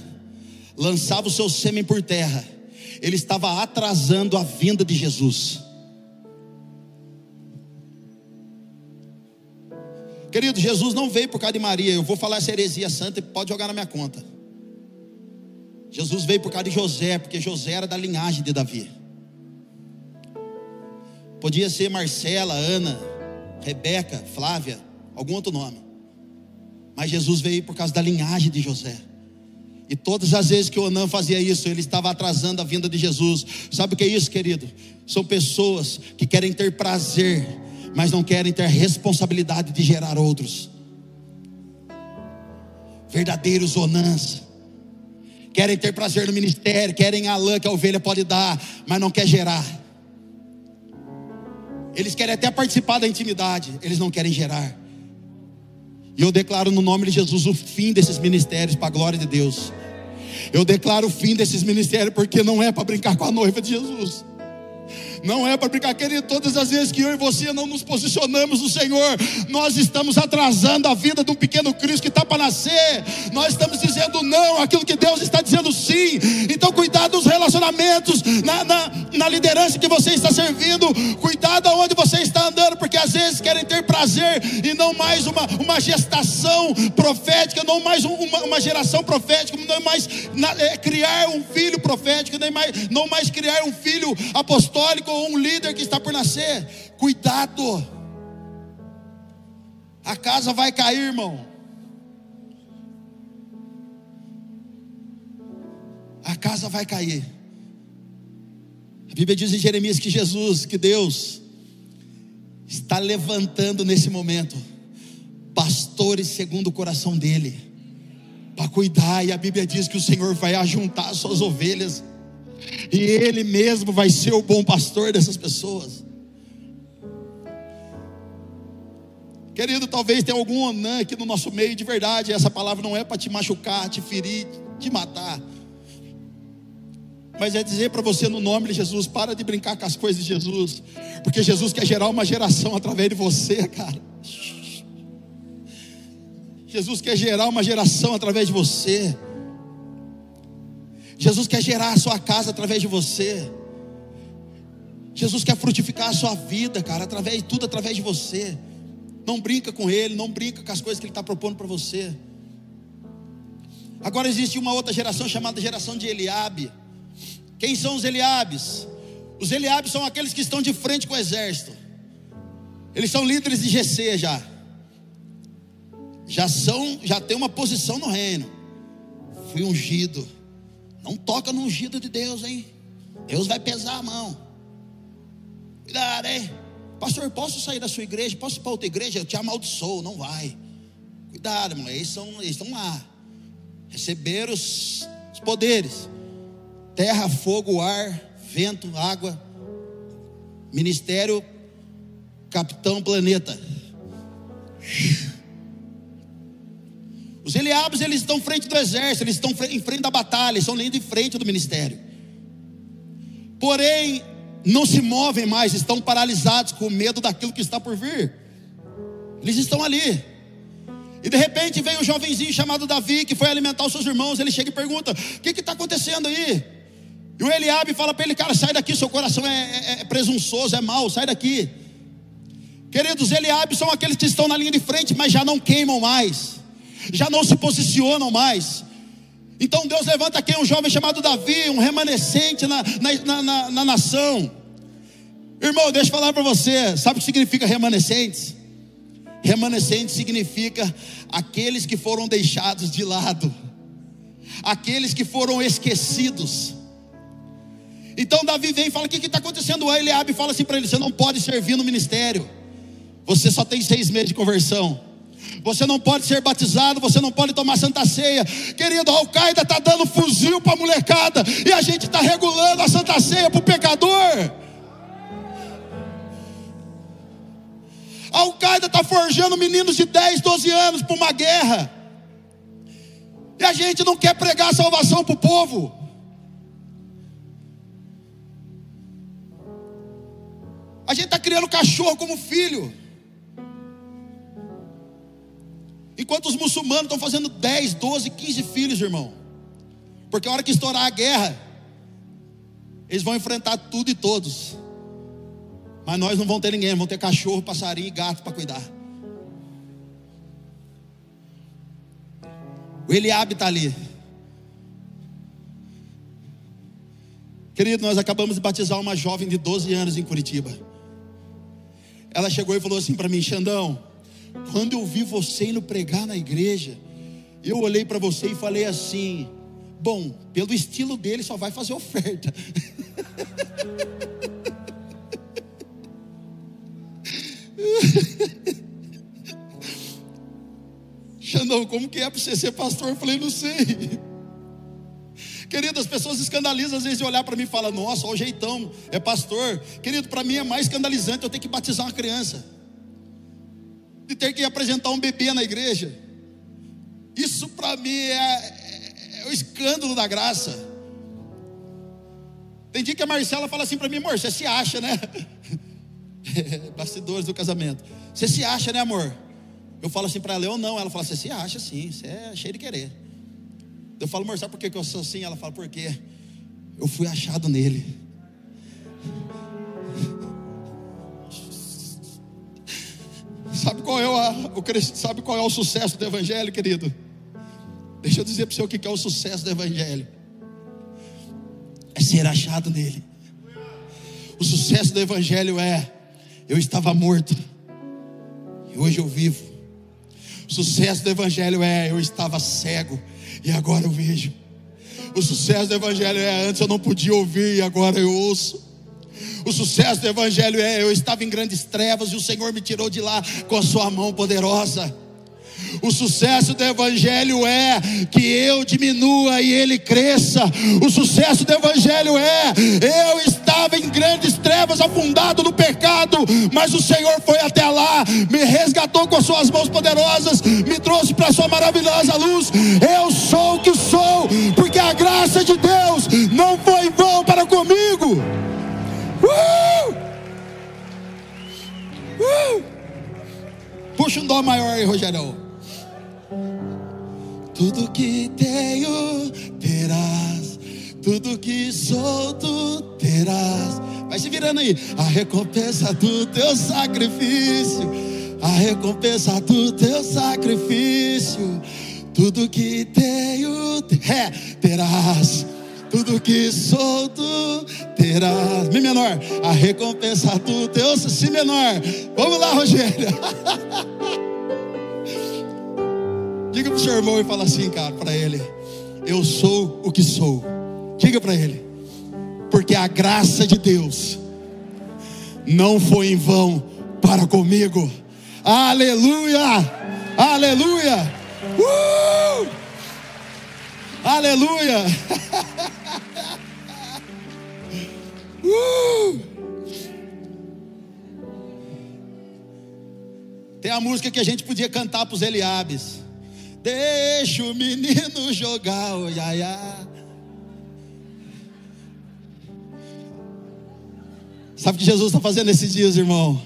lançava o seu sêmen por terra, ele estava atrasando a vinda de Jesus. Querido, Jesus não veio por causa de Maria. Eu vou falar essa heresia santa e pode jogar na minha conta. Jesus veio por causa de José, porque José era da linhagem de Davi. Podia ser Marcela, Ana, Rebeca, Flávia, algum outro nome. Mas Jesus veio por causa da linhagem de José. E todas as vezes que Onã fazia isso, ele estava atrasando a vinda de Jesus. Sabe o que é isso, querido? São pessoas que querem ter prazer, mas não querem ter responsabilidade de gerar outros. Verdadeiros Onãs querem ter prazer no ministério, querem a lã que a ovelha pode dar, mas não quer gerar. Eles querem até participar da intimidade, eles não querem gerar. E eu declaro no nome de Jesus o fim desses ministérios para a glória de Deus. Eu declaro o fim desses ministérios, porque não é para brincar com a noiva de Jesus. Não é para brincar, querido. Todas as vezes que eu e você não nos posicionamos no Senhor, nós estamos atrasando a vida de um pequeno Cristo que está para nascer. Nós estamos dizendo não aquilo que Deus está dizendo sim. Então cuidado nos relacionamentos, na, na, na liderança que você está servindo. Cuidado aonde você está andando, porque às vezes querem ter prazer e não mais uma, uma gestação profética, não mais um, uma, uma geração profética, não mais na, é, criar um filho profético, nem mais, não mais criar um filho apostólico ou um líder que está por nascer. Cuidado, a casa vai cair, irmão. A casa vai cair. A Bíblia diz em Jeremias que Jesus, que Deus está levantando nesse momento pastores segundo o coração dele, para cuidar. E a Bíblia diz que o Senhor vai ajuntar as suas ovelhas, e Ele mesmo vai ser o bom pastor dessas pessoas. Querido, talvez tenha algum Onã aqui no nosso meio. De verdade, essa palavra não é para te machucar, te ferir, te matar, mas é dizer para você, no nome de Jesus, para de brincar com as coisas de Jesus, porque Jesus quer gerar uma geração através de você, cara. Jesus quer gerar uma geração através de você. Jesus quer gerar a sua casa através de você. Jesus quer frutificar a sua vida, cara, através, tudo através de você. Não brinca com Ele, não brinca com as coisas que Ele está propondo para você. Agora existe uma outra geração chamada geração de Eliabe. Quem são os Eliabes? Os Eliabes são aqueles que estão de frente com o exército. Eles são líderes de G C já. Já são, já tem uma posição no reino. Fui ungido. Não toca no ungido de Deus, hein? Deus vai pesar a mão. Cuidado, hein? Pastor, posso sair da sua igreja? Posso ir para outra igreja? Eu te amaldiçoo. Não vai. Cuidado, irmão. Eles, são, eles estão lá. Receberam os, os poderes. Terra, fogo, ar, vento, água. Ministério, capitão, planeta. Os Eliabes, eles estão frente do exército, eles estão em frente da batalha, eles estão em frente do ministério. Porém, não se movem mais, estão paralisados com medo daquilo que está por vir. Eles estão ali. E de repente vem um jovenzinho chamado Davi, que foi alimentar os seus irmãos. Ele chega e pergunta: o que está acontecendo aí? E o Eliabe fala para ele: cara, sai daqui, seu coração é, é, é presunçoso, é mau, sai daqui. Queridos, Eliabes são aqueles que estão na linha de frente, mas já não queimam mais, já não se posicionam mais. Então Deus levanta aqui um jovem chamado Davi, um remanescente na, na, na, na nação. Irmão, deixa eu falar para você. Sabe o que significa remanescentes? Remanescentes significa aqueles que foram deixados de lado, aqueles que foram esquecidos. Então Davi vem e fala: o que está acontecendo? Aí Eliabe fala assim para ele: você não pode servir no ministério, você só tem seis meses de conversão, você não pode ser batizado, você não pode tomar santa ceia. Querido, a Al-Qaeda está dando fuzil para a molecada, e a gente está regulando a santa ceia para o pecador. A Al-Qaeda está forjando meninos de dez, doze anos para uma guerra, e a gente não quer pregar a salvação para o povo. A gente está criando cachorro como filho, enquanto os muçulmanos estão fazendo dez, doze, quinze filhos, irmão. Porque a hora que estourar a guerra, eles vão enfrentar tudo e todos, mas nós não vamos ter ninguém, vão ter cachorro, passarinho e gato para cuidar. O Eliabe está ali. Querido, nós acabamos de batizar uma jovem de doze anos em Curitiba. Ela chegou e falou assim para mim: Xandão, quando eu vi você indo pregar na igreja, eu olhei para você e falei assim: bom, pelo estilo dele só vai fazer oferta. Xandão, como que é para você ser pastor? Eu falei: não sei. Querido, as pessoas escandalizam às vezes de olhar para mim e falam: nossa, olha o jeitão, é pastor. Querido, para mim é mais escandalizante eu ter que batizar uma criança, de ter que apresentar um bebê na igreja. Isso para mim é, é o escândalo da graça. Tem dia que a Marcela fala assim para mim: amor, você se acha, né? Bastidores do casamento. Você se acha, né, amor? Eu falo assim para ela: eu não. Ela fala: você se acha sim, você é cheio de querer. Eu falo: amor, sabe por que que eu sou assim? Ela fala: porque eu fui achado nele. Sabe qual é o, o, sabe qual é o sucesso do evangelho, querido? Deixa eu dizer para você o que é o sucesso do evangelho. É ser achado nele. O sucesso do evangelho é: eu estava morto e hoje eu vivo. O sucesso do evangelho é: eu estava cego e agora eu vejo. O sucesso do evangelho é: antes eu não podia ouvir e agora eu ouço. O sucesso do evangelho é: eu estava em grandes trevas e o Senhor me tirou de lá com a sua mão poderosa. O sucesso do evangelho é que eu diminua e ele cresça. O sucesso do evangelho é: eu estava em grandes trevas, afundado no pecado, mas o Senhor foi até lá, me resgatou com as suas mãos poderosas, me trouxe para a sua maravilhosa luz. Eu sou o que sou porque a graça de Deus não foi em vão para comigo. Uh! Uh! Puxa um dó maior aí, Rogerão. Tudo que tenho terás, tudo que sou tu terás. Vai se virando aí. A recompensa do teu sacrifício, a recompensa do teu sacrifício. Tudo que tenho é, terás, tudo que sou tu terás. Mi menor, a recompensa do teu, si menor. Vamos lá, Rogério. Diga para o seu irmão e fala assim, cara, para ele: eu sou o que sou. Diga para ele: porque a graça de Deus não foi em vão para comigo. Aleluia, aleluia, uh! Aleluia. uh! Tem a música que a gente podia cantar para os Eliabes: deixa o menino jogar, oh, ia, ia. Sabe o que Jesus está fazendo esses dias, irmão?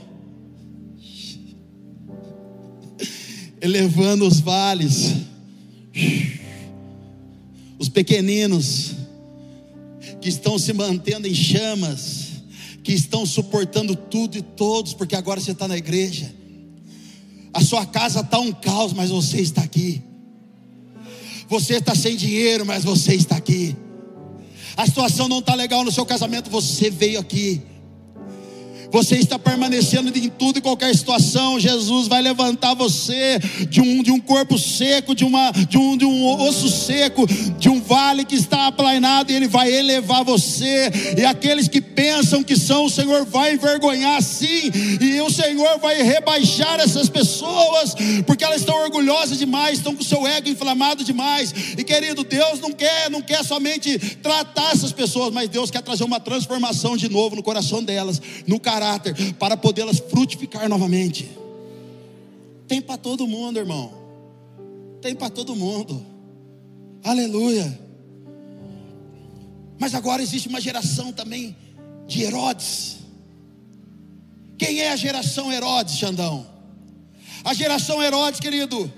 Elevando os vales, os pequeninos que estão se mantendo em chamas, que estão suportando tudo e todos, porque agora você está na igreja. A sua casa está um caos, mas você está aqui. Você está sem dinheiro, mas você está aqui. A situação não está legal no seu casamento, você veio aqui. Você está permanecendo em tudo e qualquer situação. Jesus vai levantar você de um, de um corpo seco, de, uma, de, um, de um osso seco, de um vale que está aplainado, e Ele vai elevar você. E aqueles que pensam que são, o Senhor vai envergonhar sim, e o Senhor vai rebaixar essas pessoas, porque elas estão orgulhosas demais, estão com o seu ego inflamado demais. E querido, Deus não quer, não quer somente tratar essas pessoas, mas Deus quer trazer uma transformação de novo no coração delas, no caráter, para podê-las frutificar novamente. Tem para todo mundo, irmão. Tem para todo mundo. Aleluia. Mas agora existe uma geração também de Herodes. Quem é a geração Herodes, Xandão? A geração Herodes, querido,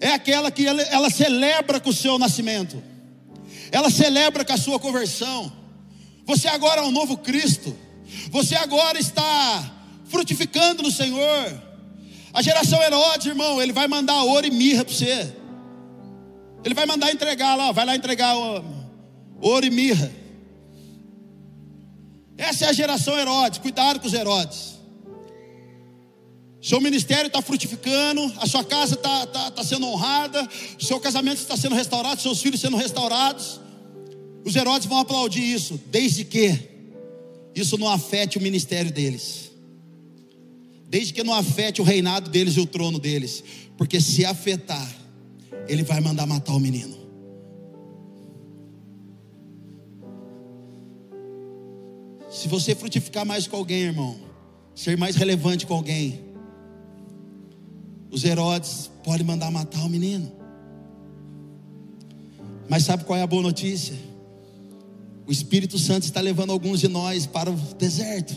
é aquela que ela, ela celebra com o seu nascimento, ela celebra com a sua conversão. Você agora é um novo Cristo, você agora está frutificando no Senhor. A geração Herodes, irmão, ele vai mandar ouro e mirra para você. Ele vai mandar entregar lá, vai lá entregar ouro e mirra. Essa é a geração Herodes. Cuidado com os Herodes. Seu ministério está frutificando, a sua casa está tá, tá sendo honrada, o seu casamento está sendo restaurado, seus filhos sendo restaurados. Os Herodes vão aplaudir isso, desde que isso não afete o ministério deles, desde que não afete o reinado deles e o trono deles, porque se afetar, ele vai mandar matar o menino. Se você frutificar mais com alguém, irmão, ser mais relevante com alguém, os Herodes podem mandar matar o menino. Mas sabe qual é a boa notícia? O Espírito Santo está levando alguns de nós para o deserto,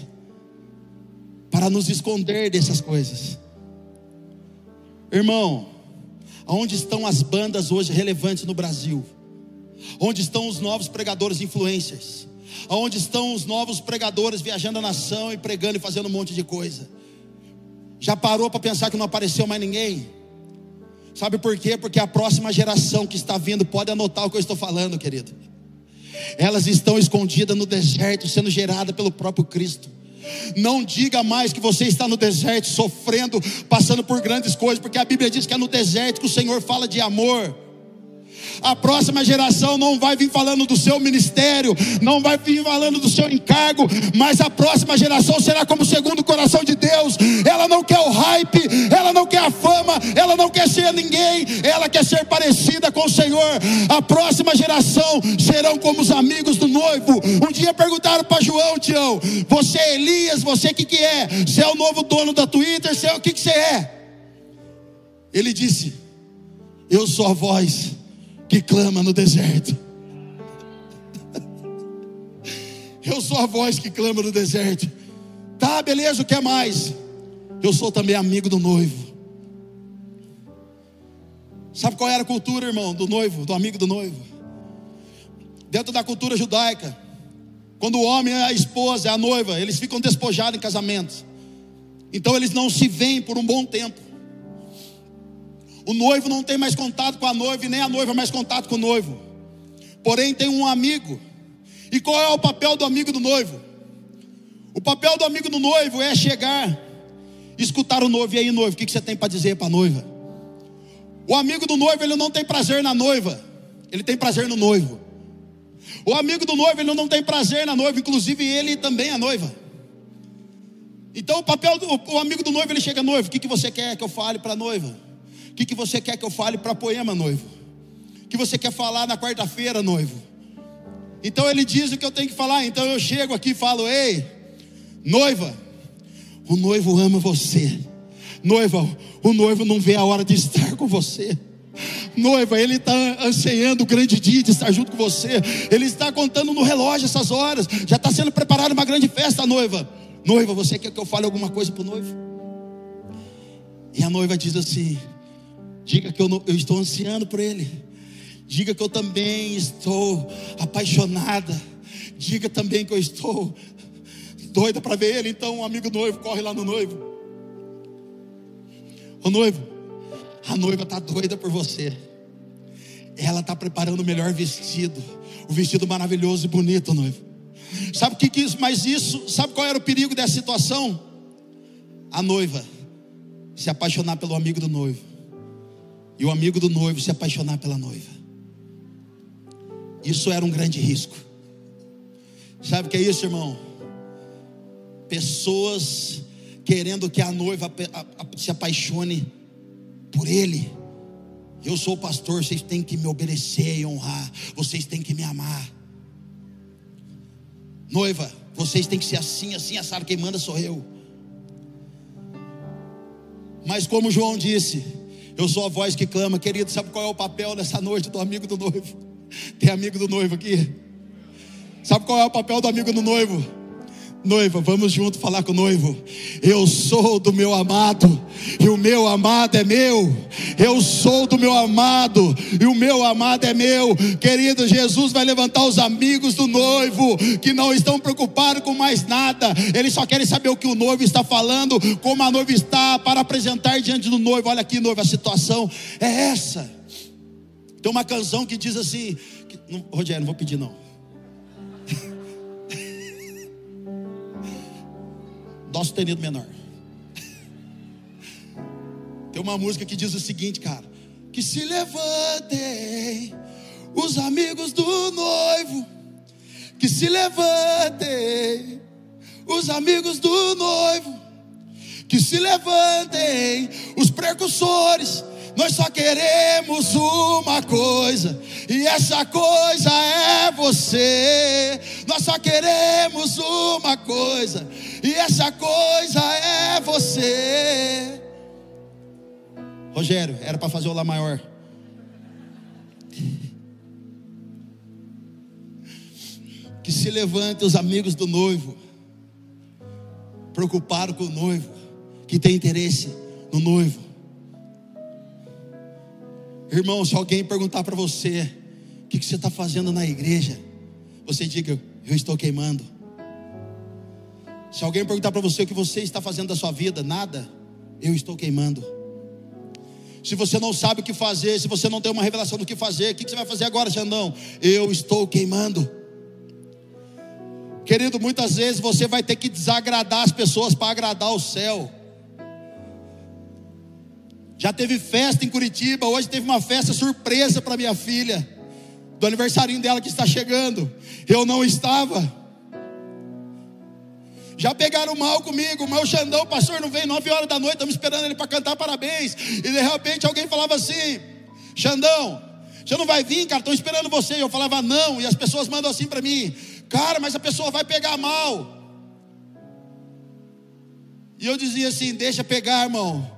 para nos esconder dessas coisas. Irmão, onde estão as bandas hoje relevantes no Brasil? Onde estão os novos pregadores influencers? Onde estão os novos pregadores viajando a nação e pregando e fazendo um monte de coisa? Já parou para pensar que não apareceu mais ninguém? Sabe por quê? Porque a próxima geração que está vindo, pode anotar o que eu estou falando, querido, elas estão escondidas no deserto, sendo geradas pelo próprio Cristo. Não diga mais que você está no deserto, sofrendo, passando por grandes coisas, porque a Bíblia diz que é no deserto que o Senhor fala de amor. A próxima geração não vai vir falando do seu ministério, não vai vir falando do seu encargo, mas a próxima geração será como segundo o coração de Deus. Ela não quer o hype, ela não quer a fama, ela não quer ser ninguém, ela quer ser parecida com o Senhor. A próxima geração serão como os amigos do noivo. Um dia perguntaram para João: Tião, você é Elias, você o que, que é? Você é o novo dono da Twitter, você é, o que, que você é? Ele disse: eu sou a voz que clama no deserto. Eu sou a voz que clama no deserto. Tá, beleza, o que é mais? Eu sou também amigo do noivo. Sabe qual era a cultura, irmão, do noivo, do amigo do noivo? Dentro da cultura judaica, quando o homem é a esposa, é a noiva, eles ficam despojados em casamento. Então eles não se veem por um bom tempo. O noivo não tem mais contato com a noiva, e nem a noiva mais contato com o noivo. Porém tem um amigo. E qual é o papel do amigo do noivo? O papel do amigo do noivo é chegar, escutar o noivo. E aí, noivo, o que você tem para dizer para a noiva? O amigo do noivo, ele não tem prazer na noiva, ele tem prazer no noivo. O amigo do noivo, ele não tem prazer na noiva, inclusive ele também a noiva. Então o papel do o amigo do noivo, ele chega: noivo, o que você quer que eu fale para a noiva? O que, que você quer que eu fale para Poema, noivo? O que você quer falar na quarta-feira, noivo? Então ele diz o que eu tenho que falar. Então eu chego aqui e falo: ei, noiva, o noivo ama você. Noiva, o noivo não vê a hora de estar com você. Noiva, ele está ansiando o grande dia de estar junto com você. Ele está contando no relógio essas horas. Já está sendo preparada uma grande festa, noiva. Noiva, você quer que eu fale alguma coisa para o noivo? E a noiva diz assim: diga que eu, não, eu estou ansiando por ele. Diga que eu também estou apaixonada. Diga também que eu estou doida para ver ele. Então um amigo noivo corre lá no noivo: ô noivo, a noiva está doida por você. Ela está preparando o melhor vestido, o vestido maravilhoso e bonito, noivo. Sabe o que que isso, mas isso, sabe qual era o perigo dessa situação? A noiva se apaixonar pelo amigo do noivo, e o amigo do noivo se apaixonar pela noiva. Isso era um grande risco. Sabe o que é isso, irmão? Pessoas querendo que a noiva se apaixone por ele. Eu sou o pastor, vocês têm que me obedecer e honrar, vocês têm que me amar. Noiva, vocês têm que ser assim, assim, assado, quem manda sou eu. Mas como João disse, eu sou a voz que clama. Querido, sabe qual é o papel nessa noite do amigo do noivo? Tem amigo do noivo aqui? Sabe qual é o papel do amigo do noivo? Noiva, vamos junto falar com o noivo: eu sou do meu amado, e o meu amado é meu. Eu sou do meu amado, e o meu amado é meu. Querido, Jesus vai levantar os amigos do noivo, que não estão preocupados com mais nada. Eles só querem saber o que o noivo está falando, como a noiva está, para apresentar diante do noivo. Olha aqui, noivo, a situação é essa. Tem uma canção que diz assim que, não, Rogério, não vou pedir não. Dó sustenido menor. Tem uma música que diz o seguinte, cara: que se levantem os amigos do noivo, que se levantem os amigos do noivo, que se levantem os precursores. Nós só queremos uma coisa, e essa coisa é você. Nós só queremos uma coisa, e essa coisa é você. Rogério, era para fazer o Lá Maior. Que se levantem os amigos do noivo, preocupados com o noivo, que tem interesse no noivo. Irmão, se alguém perguntar para você o que, que você está fazendo na igreja, você diga: eu estou queimando. Se alguém perguntar para você o que você está fazendo da sua vida, nada, eu estou queimando. Se você não sabe o que fazer, se você não tem uma revelação do que fazer, o que, que você vai fazer agora, Xandão? Eu estou queimando. Querido, muitas vezes você vai ter que desagradar as pessoas para agradar o céu. Já teve festa em Curitiba, hoje teve uma festa surpresa para minha filha, do aniversarinho dela que está chegando. Eu não estava. Já pegaram mal comigo, mas o Xandão, pastor, não veio nove horas da noite, estamos esperando ele para cantar parabéns. E de repente alguém falava assim: Xandão, você não vai vir, cara, estão esperando você. Eu falava não, e as pessoas mandam assim para mim: cara, mas a pessoa vai pegar mal. E eu dizia assim: deixa pegar, irmão,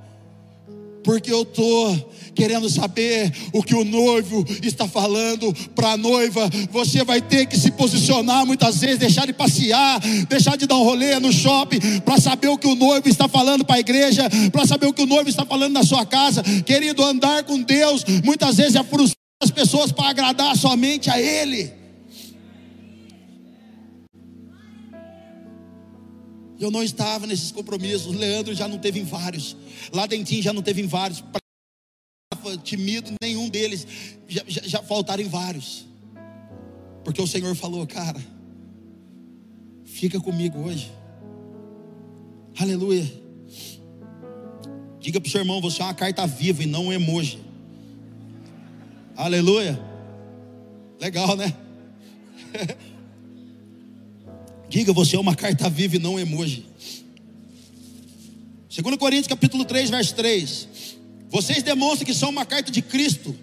porque eu estou querendo saber o que o noivo está falando para a noiva. Você vai ter que se posicionar muitas vezes, deixar de passear, deixar de dar um rolê no shopping, para saber o que o noivo está falando para a igreja, para saber o que o noivo está falando na sua casa. Querido, andar com Deus muitas vezes é frustrar as pessoas para agradar somente a Ele. Eu não estava nesses compromissos. Leandro já não teve em vários, Laden já não teve em vários, Timido nenhum deles, já, já, já faltaram em vários, porque o Senhor falou: cara, fica comigo hoje. Aleluia. Diga para o seu irmão: você é uma carta viva e não um emoji. Aleluia. Legal, né? Diga: você é uma carta viva e não um emoji. Segunda Coríntios capítulo três, verso três. Vocês demonstram que são uma carta de Cristo,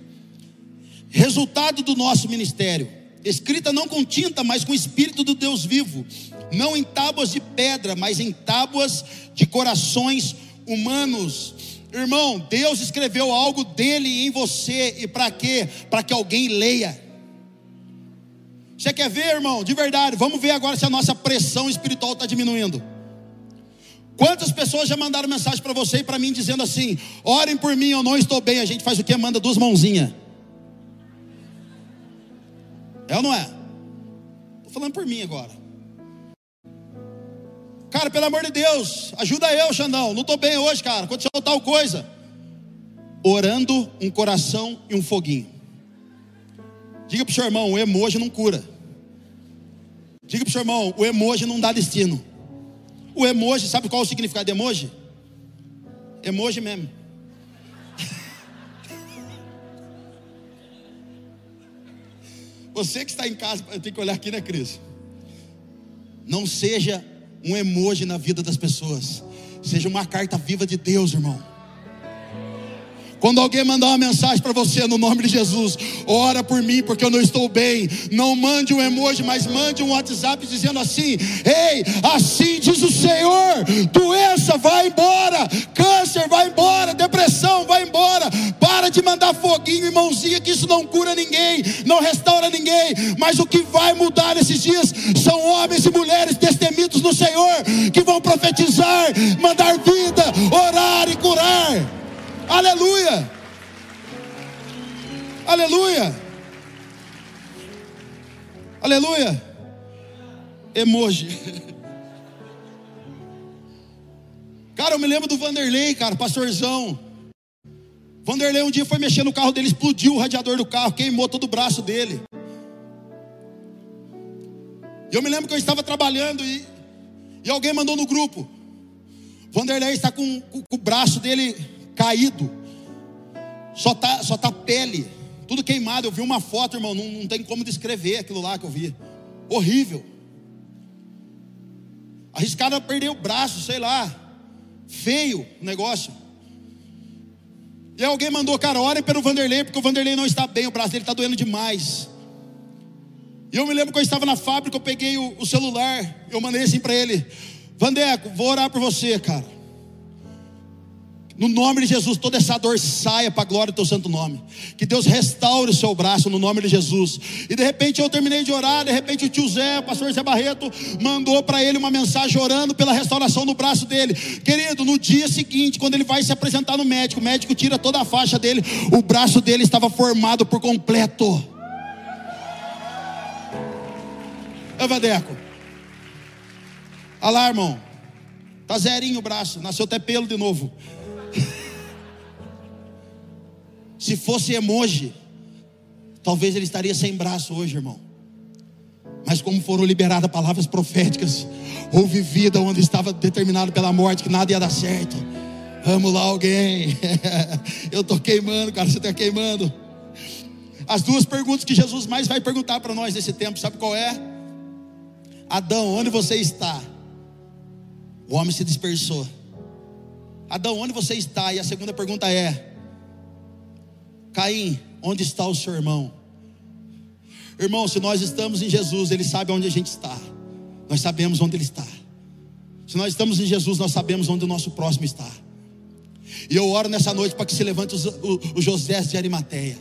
resultado do nosso ministério, escrita não com tinta, mas com o Espírito do Deus vivo, não em tábuas de pedra, mas em tábuas de corações humanos. Irmão, Deus escreveu algo dele em você. E para quê? Para que alguém leia. Você quer ver, irmão? De verdade, vamos ver agora se a nossa pressão espiritual está diminuindo. Quantas pessoas já mandaram mensagem para você e para mim dizendo assim: orem por mim, eu não estou bem. A gente faz o quê? Manda duas mãozinhas. É ou não é? Estou falando por mim agora. Cara, pelo amor de Deus, ajuda eu, Xandão, não estou bem hoje, cara, aconteceu tal coisa. Orando, um coração e um foguinho. Diga para o seu irmão: o emoji não cura. Diga para o seu irmão: o emoji não dá destino. O emoji, sabe qual é o significado de emoji? Emoji mesmo. Você que está em casa, eu tenho que olhar aqui, né, Cris? Não seja um emoji na vida das pessoas, seja uma carta viva de Deus, irmão. Quando alguém mandar uma mensagem para você, no nome de Jesus, ora por mim porque eu não estou bem, não mande um emoji, mas mande um WhatsApp dizendo assim: ei, assim diz o Senhor, doença vai embora, câncer vai embora, depressão vai embora. Para de mandar foguinho e mãozinha, que isso não cura ninguém, não restaura ninguém. Mas o que vai mudar nesses dias são homens e mulheres destemidos no Senhor, que vão profetizar, mandar vida, orar e curar. Aleluia, aleluia, aleluia. Emoji. Cara, eu me lembro do Vanderlei, cara, pastorzão. Vanderlei um dia foi mexer no carro dele, explodiu o radiador do carro, queimou todo o braço dele. E eu me lembro que eu estava trabalhando e, e alguém mandou no grupo: Vanderlei está com, com, com o braço dele caído, só tá, só tá pele, tudo queimado. Eu vi uma foto, irmão, não, não tem como descrever aquilo lá que eu vi, horrível, arriscado a perder o braço, sei lá, feio o negócio. E alguém mandou, cara, orem pelo Vanderlei, porque o Vanderlei não está bem, o braço dele está doendo demais. E eu me lembro que eu estava na fábrica, eu peguei o, o celular, eu mandei assim para ele: Vandeco, vou orar por você, cara. No nome de Jesus, toda essa dor saia para a glória do teu santo nome. Que Deus restaure o seu braço no nome de Jesus. E de repente eu terminei de orar, de repente o tio Zé, o pastor Zé Barreto, mandou para ele uma mensagem orando pela restauração do braço dele. Querido, no dia seguinte, quando ele vai se apresentar no médico, o médico tira toda a faixa dele, o braço dele estava formado por completo. Ô Vandeco, olha lá, irmão, tá zerinho o braço, nasceu até pelo de novo. Se fosse emoji, talvez ele estaria sem braço hoje, irmão. Mas como foram liberadas palavras proféticas, houve vida onde estava determinado pela morte que nada ia dar certo. Vamos lá, alguém. Eu estou queimando, cara, você está queimando. As duas perguntas que Jesus mais vai perguntar para nós nesse tempo, sabe qual é? Adão, onde você está? O homem se dispersou. Adão, onde você está? E a segunda pergunta é: Caim, onde está o seu irmão? Irmão, se nós estamos em Jesus, Ele sabe onde a gente está. Nós sabemos onde Ele está. Se nós estamos em Jesus, nós sabemos onde o nosso próximo está. E eu oro nessa noite para que se levante os, o, o José de Arimateia.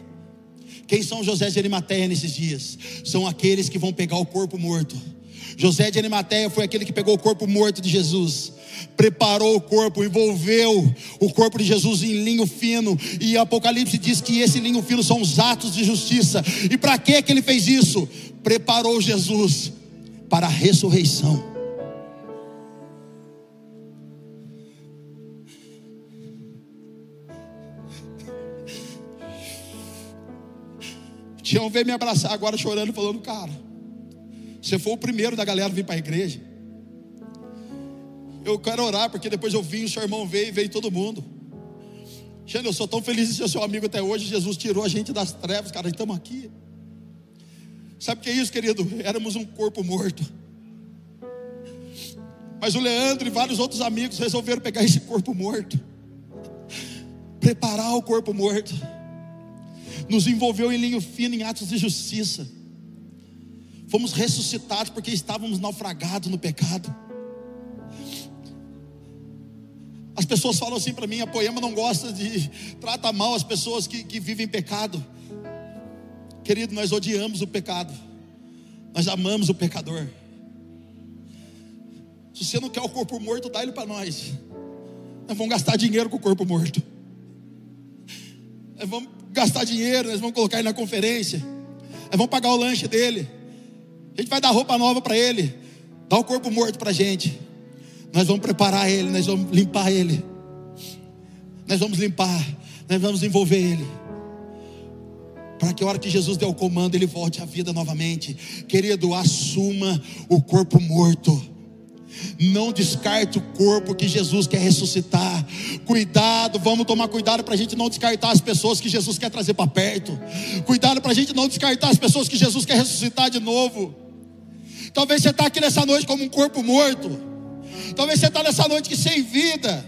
Quem são os José de Arimateia nesses dias? São aqueles que vão pegar o corpo morto. José de Arimateia foi aquele que pegou o corpo morto de Jesus, preparou o corpo, envolveu o corpo de Jesus em linho fino, e Apocalipse diz que esse linho fino são os atos de justiça. E para que que ele fez isso? Preparou Jesus para a ressurreição. Tião veio me abraçar agora chorando, falando: cara, você foi o primeiro da galera a vir para a igreja. Eu quero orar, porque depois eu vim, o seu irmão veio, veio todo mundo. Xande, eu sou tão feliz de ser seu amigo até hoje. Jesus tirou a gente das trevas, cara, estamos aqui. Sabe o que é isso, querido? Éramos um corpo morto. Mas o Leandro e vários outros amigos resolveram pegar esse corpo morto, preparar o corpo morto, nos envolveu em linho fino, em atos de justiça. Fomos ressuscitados porque estávamos naufragados no pecado. As pessoas falam assim para mim: a Poema não gosta de, trata mal as pessoas que, que vivem pecado. Querido, nós odiamos o pecado, nós amamos o pecador. Se você não quer o corpo morto, dá ele para nós. Nós vamos gastar dinheiro com o corpo morto, nós vamos gastar dinheiro, nós vamos colocar ele na conferência, nós vamos pagar o lanche dele, a gente vai dar roupa nova para ele. Dá o corpo morto para a gente. Nós vamos preparar ele, nós vamos limpar ele, nós vamos limpar, nós vamos envolver ele, para que a hora que Jesus der o comando, ele volte à vida novamente. Querido, assuma o corpo morto. Não descarte o corpo que Jesus quer ressuscitar. Cuidado, vamos tomar cuidado para a gente não descartar as pessoas que Jesus quer trazer para perto. Cuidado para a gente não descartar as pessoas que Jesus quer ressuscitar de novo. Talvez você está aqui nessa noite como um corpo morto. Talvez você está nessa noite que sem vida.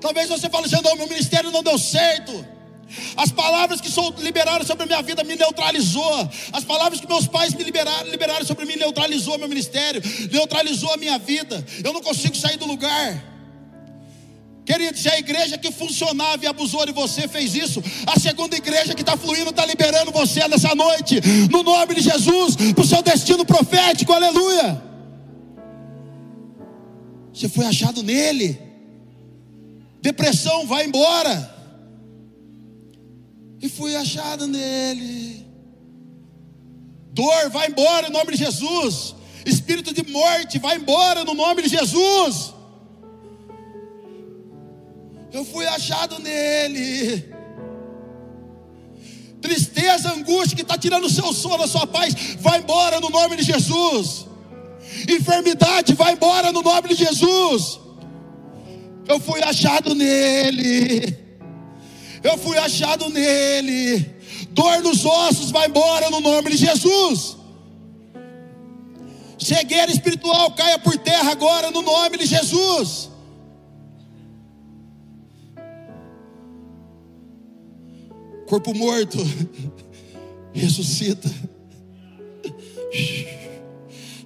Talvez você fale: Xandão, meu ministério não deu certo. As palavras que são liberaram sobre a minha vida me neutralizou. As palavras que meus pais me liberaram, liberaram sobre mim neutralizou meu ministério, neutralizou a minha vida. Eu não consigo sair do lugar. Querido, se a igreja que funcionava e abusou de você fez isso, a segunda igreja que está fluindo está liberando você nessa noite, no nome de Jesus, para o seu destino profético. Aleluia. Você foi achado nele. Depressão, vai embora. E fui achado nele. Dor, vai embora em nome de Jesus. Espírito de morte, vai embora no nome de Jesus. Eu fui achado nele. Tristeza, angústia que está tirando o seu sono, a sua paz, vai embora no nome de Jesus. Enfermidade, vai embora no nome de Jesus. Eu fui achado nele. Eu fui achado nele. Dor nos ossos, vai embora no nome de Jesus. Cegueira espiritual, caia por terra agora no nome de Jesus. Corpo morto ressuscita.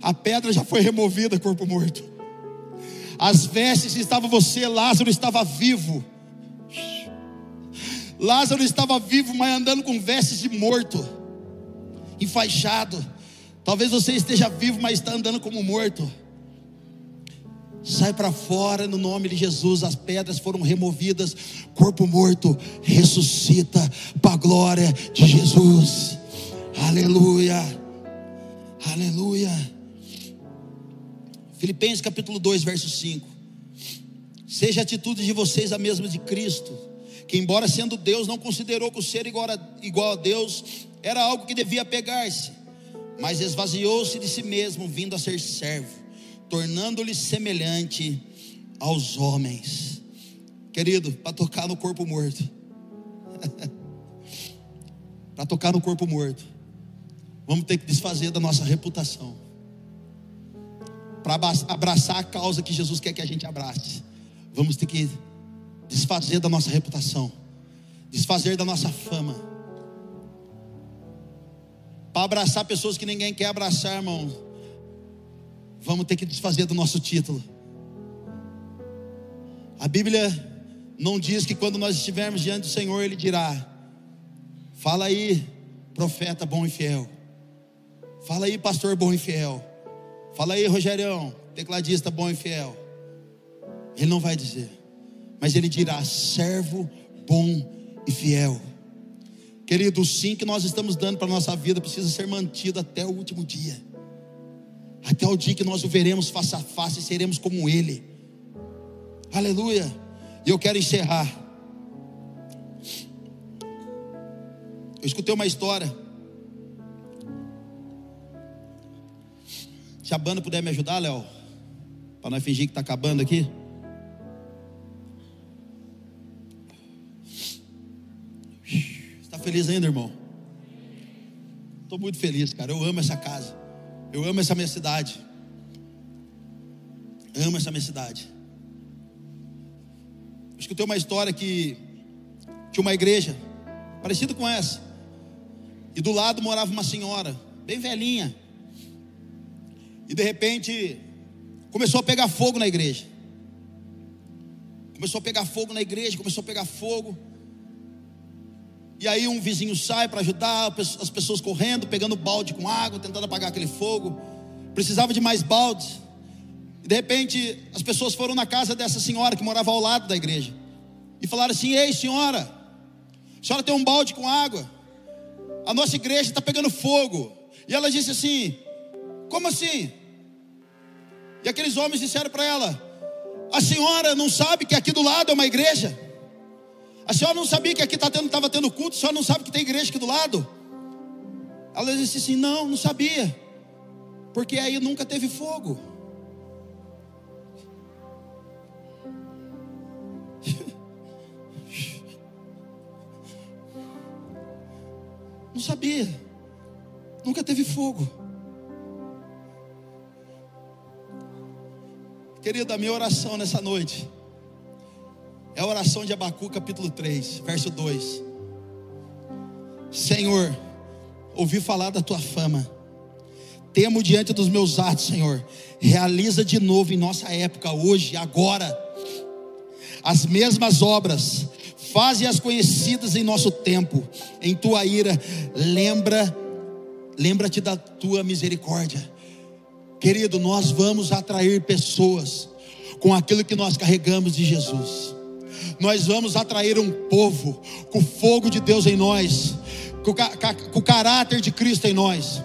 A pedra já foi removida, corpo morto. As vestes estavam você, Lázaro estava vivo. Lázaro estava vivo, mas andando com vestes de morto, enfaixado. Talvez você esteja vivo, mas está andando como morto. Sai para fora no nome de Jesus. As pedras foram removidas. Corpo morto ressuscita para a glória de Jesus. Aleluia. Aleluia. Filipenses capítulo dois, verso cinco. Seja a atitude de vocês a mesma de Cristo, que embora sendo Deus, não considerou que o ser igual a, igual a Deus era algo que devia apegar-se, mas esvaziou-se de si mesmo, vindo a ser servo, tornando-lhe semelhante aos homens. Querido, para tocar no corpo morto, para tocar no corpo morto, vamos ter que desfazer da nossa reputação, para abraçar a causa que Jesus quer que a gente abrace. Vamos ter que desfazer da nossa reputação, desfazer da nossa fama, para abraçar pessoas que ninguém quer abraçar, irmão. Vamos ter que desfazer do nosso título. A Bíblia não diz que quando nós estivermos diante do Senhor, Ele dirá: fala aí, profeta bom e fiel. Fala aí, pastor bom e fiel. Fala aí, Rogerão, tecladista bom e fiel. Ele não vai dizer, mas Ele dirá: servo bom e fiel. Querido, o sim que nós estamos dando para a nossa vida precisa ser mantido até o último dia, até o dia que nós o veremos face a face e seremos como Ele. Aleluia. E eu quero encerrar. Eu escutei uma história. Se a banda puder me ajudar, Léo, para não fingir que está acabando aqui. Está feliz ainda, irmão? Estou muito feliz, cara. Eu amo essa casa. Eu amo essa minha cidade. Eu amo essa minha cidade. Eu escutei uma história que tinha uma igreja parecida com essa, e do lado morava uma senhora, bem velhinha, e de repente começou a pegar fogo na igreja. Começou a pegar fogo na igreja, começou a pegar fogo. E aí um vizinho sai para ajudar, as pessoas correndo, pegando balde com água, tentando apagar aquele fogo. Precisava de mais baldes. E de repente as pessoas foram na casa dessa senhora que morava ao lado da igreja e falaram assim: ei senhora, a senhora tem um balde com água? A nossa igreja está pegando fogo. E ela disse assim: como assim? E aqueles homens disseram para ela: a senhora não sabe que aqui do lado é uma igreja? A senhora não sabia que aqui estava tendo, tava tendo culto? A senhora não sabe que tem igreja aqui do lado? Ela disse assim: não, não sabia, porque aí nunca teve fogo. Não sabia, nunca teve fogo. Querida, a minha oração nessa noite é a oração de Abacu capítulo três, verso dois. Senhor, ouvi falar da tua fama, temo diante dos meus atos. Senhor, realiza de novo em nossa época, hoje, agora, as mesmas obras, faze-as conhecidas em nosso tempo. Em tua ira, lembra, lembra-te da tua misericórdia. Querido, nós vamos atrair pessoas com aquilo que nós carregamos de Jesus. Nós vamos atrair um povo com o fogo de Deus em nós, com o caráter de Cristo em nós.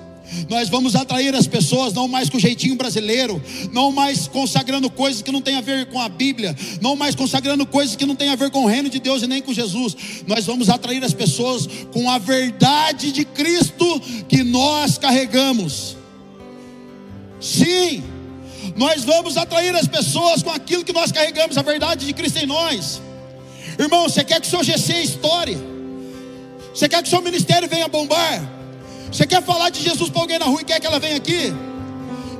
Nós vamos atrair as pessoas não mais com o jeitinho brasileiro, não mais consagrando coisas que não tem a ver com a Bíblia, não mais consagrando coisas que não tem a ver com o reino de Deus e nem com Jesus. Nós vamos atrair as pessoas com a verdade de Cristo que nós carregamos. Sim, nós vamos atrair as pessoas com aquilo que nós carregamos, a verdade de Cristo em nós. Irmão, você quer que o seu G C estoure? Você quer que o seu ministério venha bombar? Você quer falar de Jesus para alguém na rua e quer que ela venha aqui?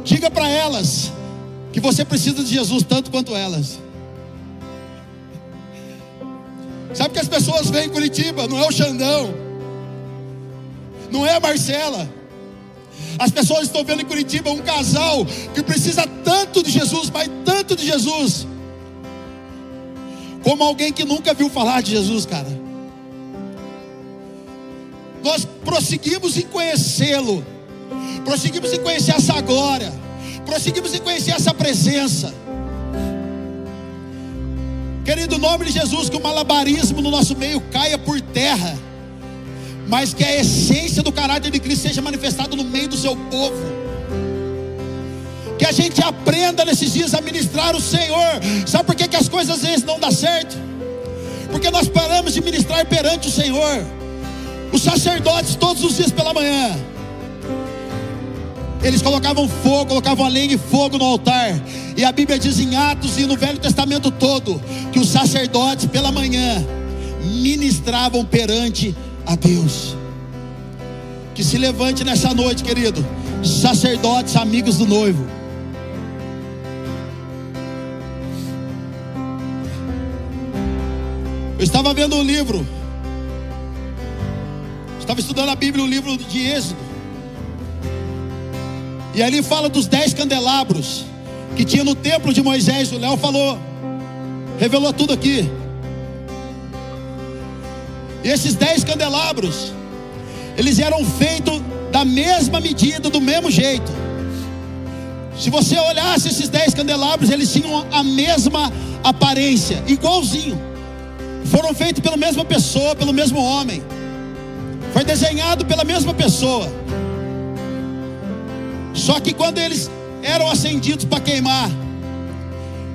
Diga para elas que você precisa de Jesus tanto quanto elas. Sabe que as pessoas vêm em Curitiba? Não é o Xandão, não é a Marcela. As pessoas estão vendo em Curitiba um casal que precisa tanto de Jesus, mas tanto de Jesus, como alguém que nunca viu falar de Jesus, cara. Nós prosseguimos em conhecê-lo, prosseguimos em conhecer essa glória, prosseguimos em conhecer essa presença. Querido, em nome de Jesus, que o malabarismo no nosso meio caia por terra, mas que a essência do caráter de Cristo seja manifestada no meio do seu povo. Que a gente aprenda nesses dias a ministrar o Senhor. Sabe por que, que as coisas às vezes não dão certo? Porque nós paramos de ministrar perante o Senhor. Os sacerdotes todos os dias pela manhã, eles colocavam fogo, colocavam a lenha e fogo no altar. E a Bíblia diz em Atos e no Velho Testamento todo, que os sacerdotes pela manhã ministravam perante a Deus. Que se levante nessa noite, querido, sacerdotes, amigos do noivo. Eu estava vendo um livro, estava estudando a Bíblia, o livro de Êxodo, e ali fala dos dez candelabros que tinha no templo de Moisés. O Léo falou, revelou tudo aqui. E esses dez candelabros, eles eram feitos da mesma medida, do mesmo jeito. Se você olhasse esses dez candelabros, eles tinham a mesma aparência, igualzinho. Foram feitos pela mesma pessoa, pelo mesmo homem. Foi desenhado pela mesma pessoa. Só que quando eles eram acendidos para queimar,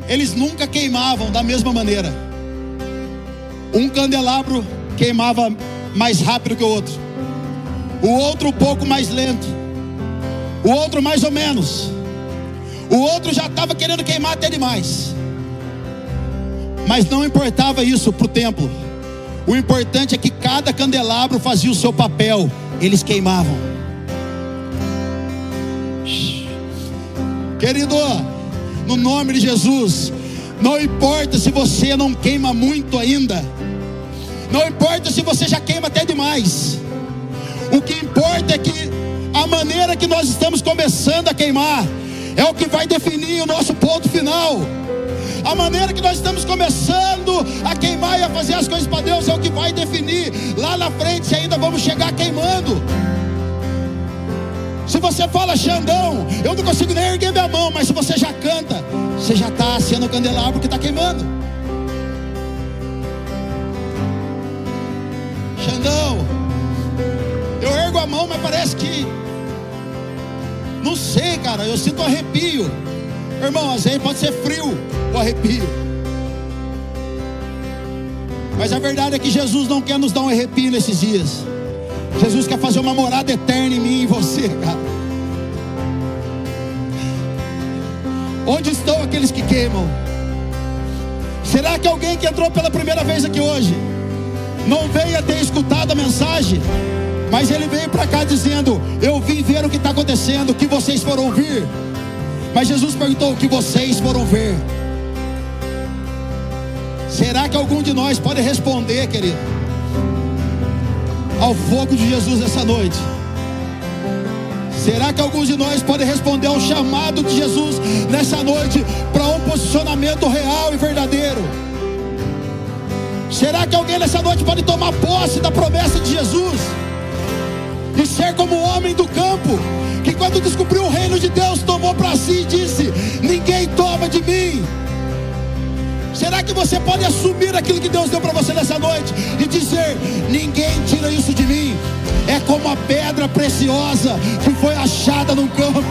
eles nunca queimavam da mesma maneira. Um candelabro queimava mais rápido que o outro, o outro um pouco mais lento, o outro mais ou menos, o outro já estava querendo queimar até demais. Mas não importava isso para o templo. O importante é que cada candelabro fazia o seu papel, eles queimavam. Querido, no nome de Jesus, não importa se você não queima muito ainda, não importa se você já queima até demais, o que importa é que a maneira que nós estamos começando a queimar é o que vai definir o nosso ponto final. A maneira que nós estamos começando a queimar e a fazer as coisas para Deus é o que vai definir lá na frente se ainda vamos chegar queimando. Se você fala Xandão, eu não consigo nem erguer minha mão, mas se você já canta, você já está sendo o candelabro que está queimando. Xandão, eu ergo a mão, mas parece que, não sei, cara, eu sinto um arrepio. Irmão, às vezes pode ser frio o arrepio, mas a verdade é que Jesus não quer nos dar um arrepio nesses dias. Jesus quer fazer uma morada eterna em mim e em você, cara. Onde estão aqueles que queimam? Será que alguém que entrou pela primeira vez aqui hoje não veio a ter escutado a mensagem, mas ele veio para cá dizendo, eu vim ver o que está acontecendo, o que vocês foram ouvir? Mas Jesus perguntou, o que vocês foram ver? Será que algum de nós pode responder, querido, ao fogo de Jesus essa noite? Será que alguns de nós podem responder ao chamado de Jesus nessa noite para um posicionamento real e verdadeiro? Será que alguém nessa noite pode tomar posse da promessa de Jesus e ser como o homem do campo, que quando descobriu o reino de Deus, tomou para si e disse, ninguém toma de mim? Será que você pode assumir aquilo que Deus deu para você nessa noite e dizer, ninguém tira isso de mim? É como a pedra preciosa que foi achada no campo.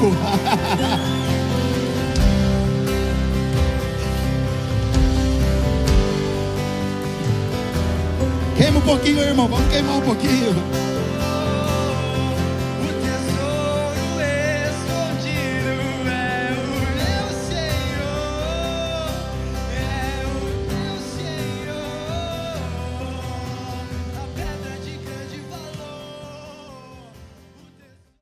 Queima um pouquinho, irmão, vamos queimar um pouquinho.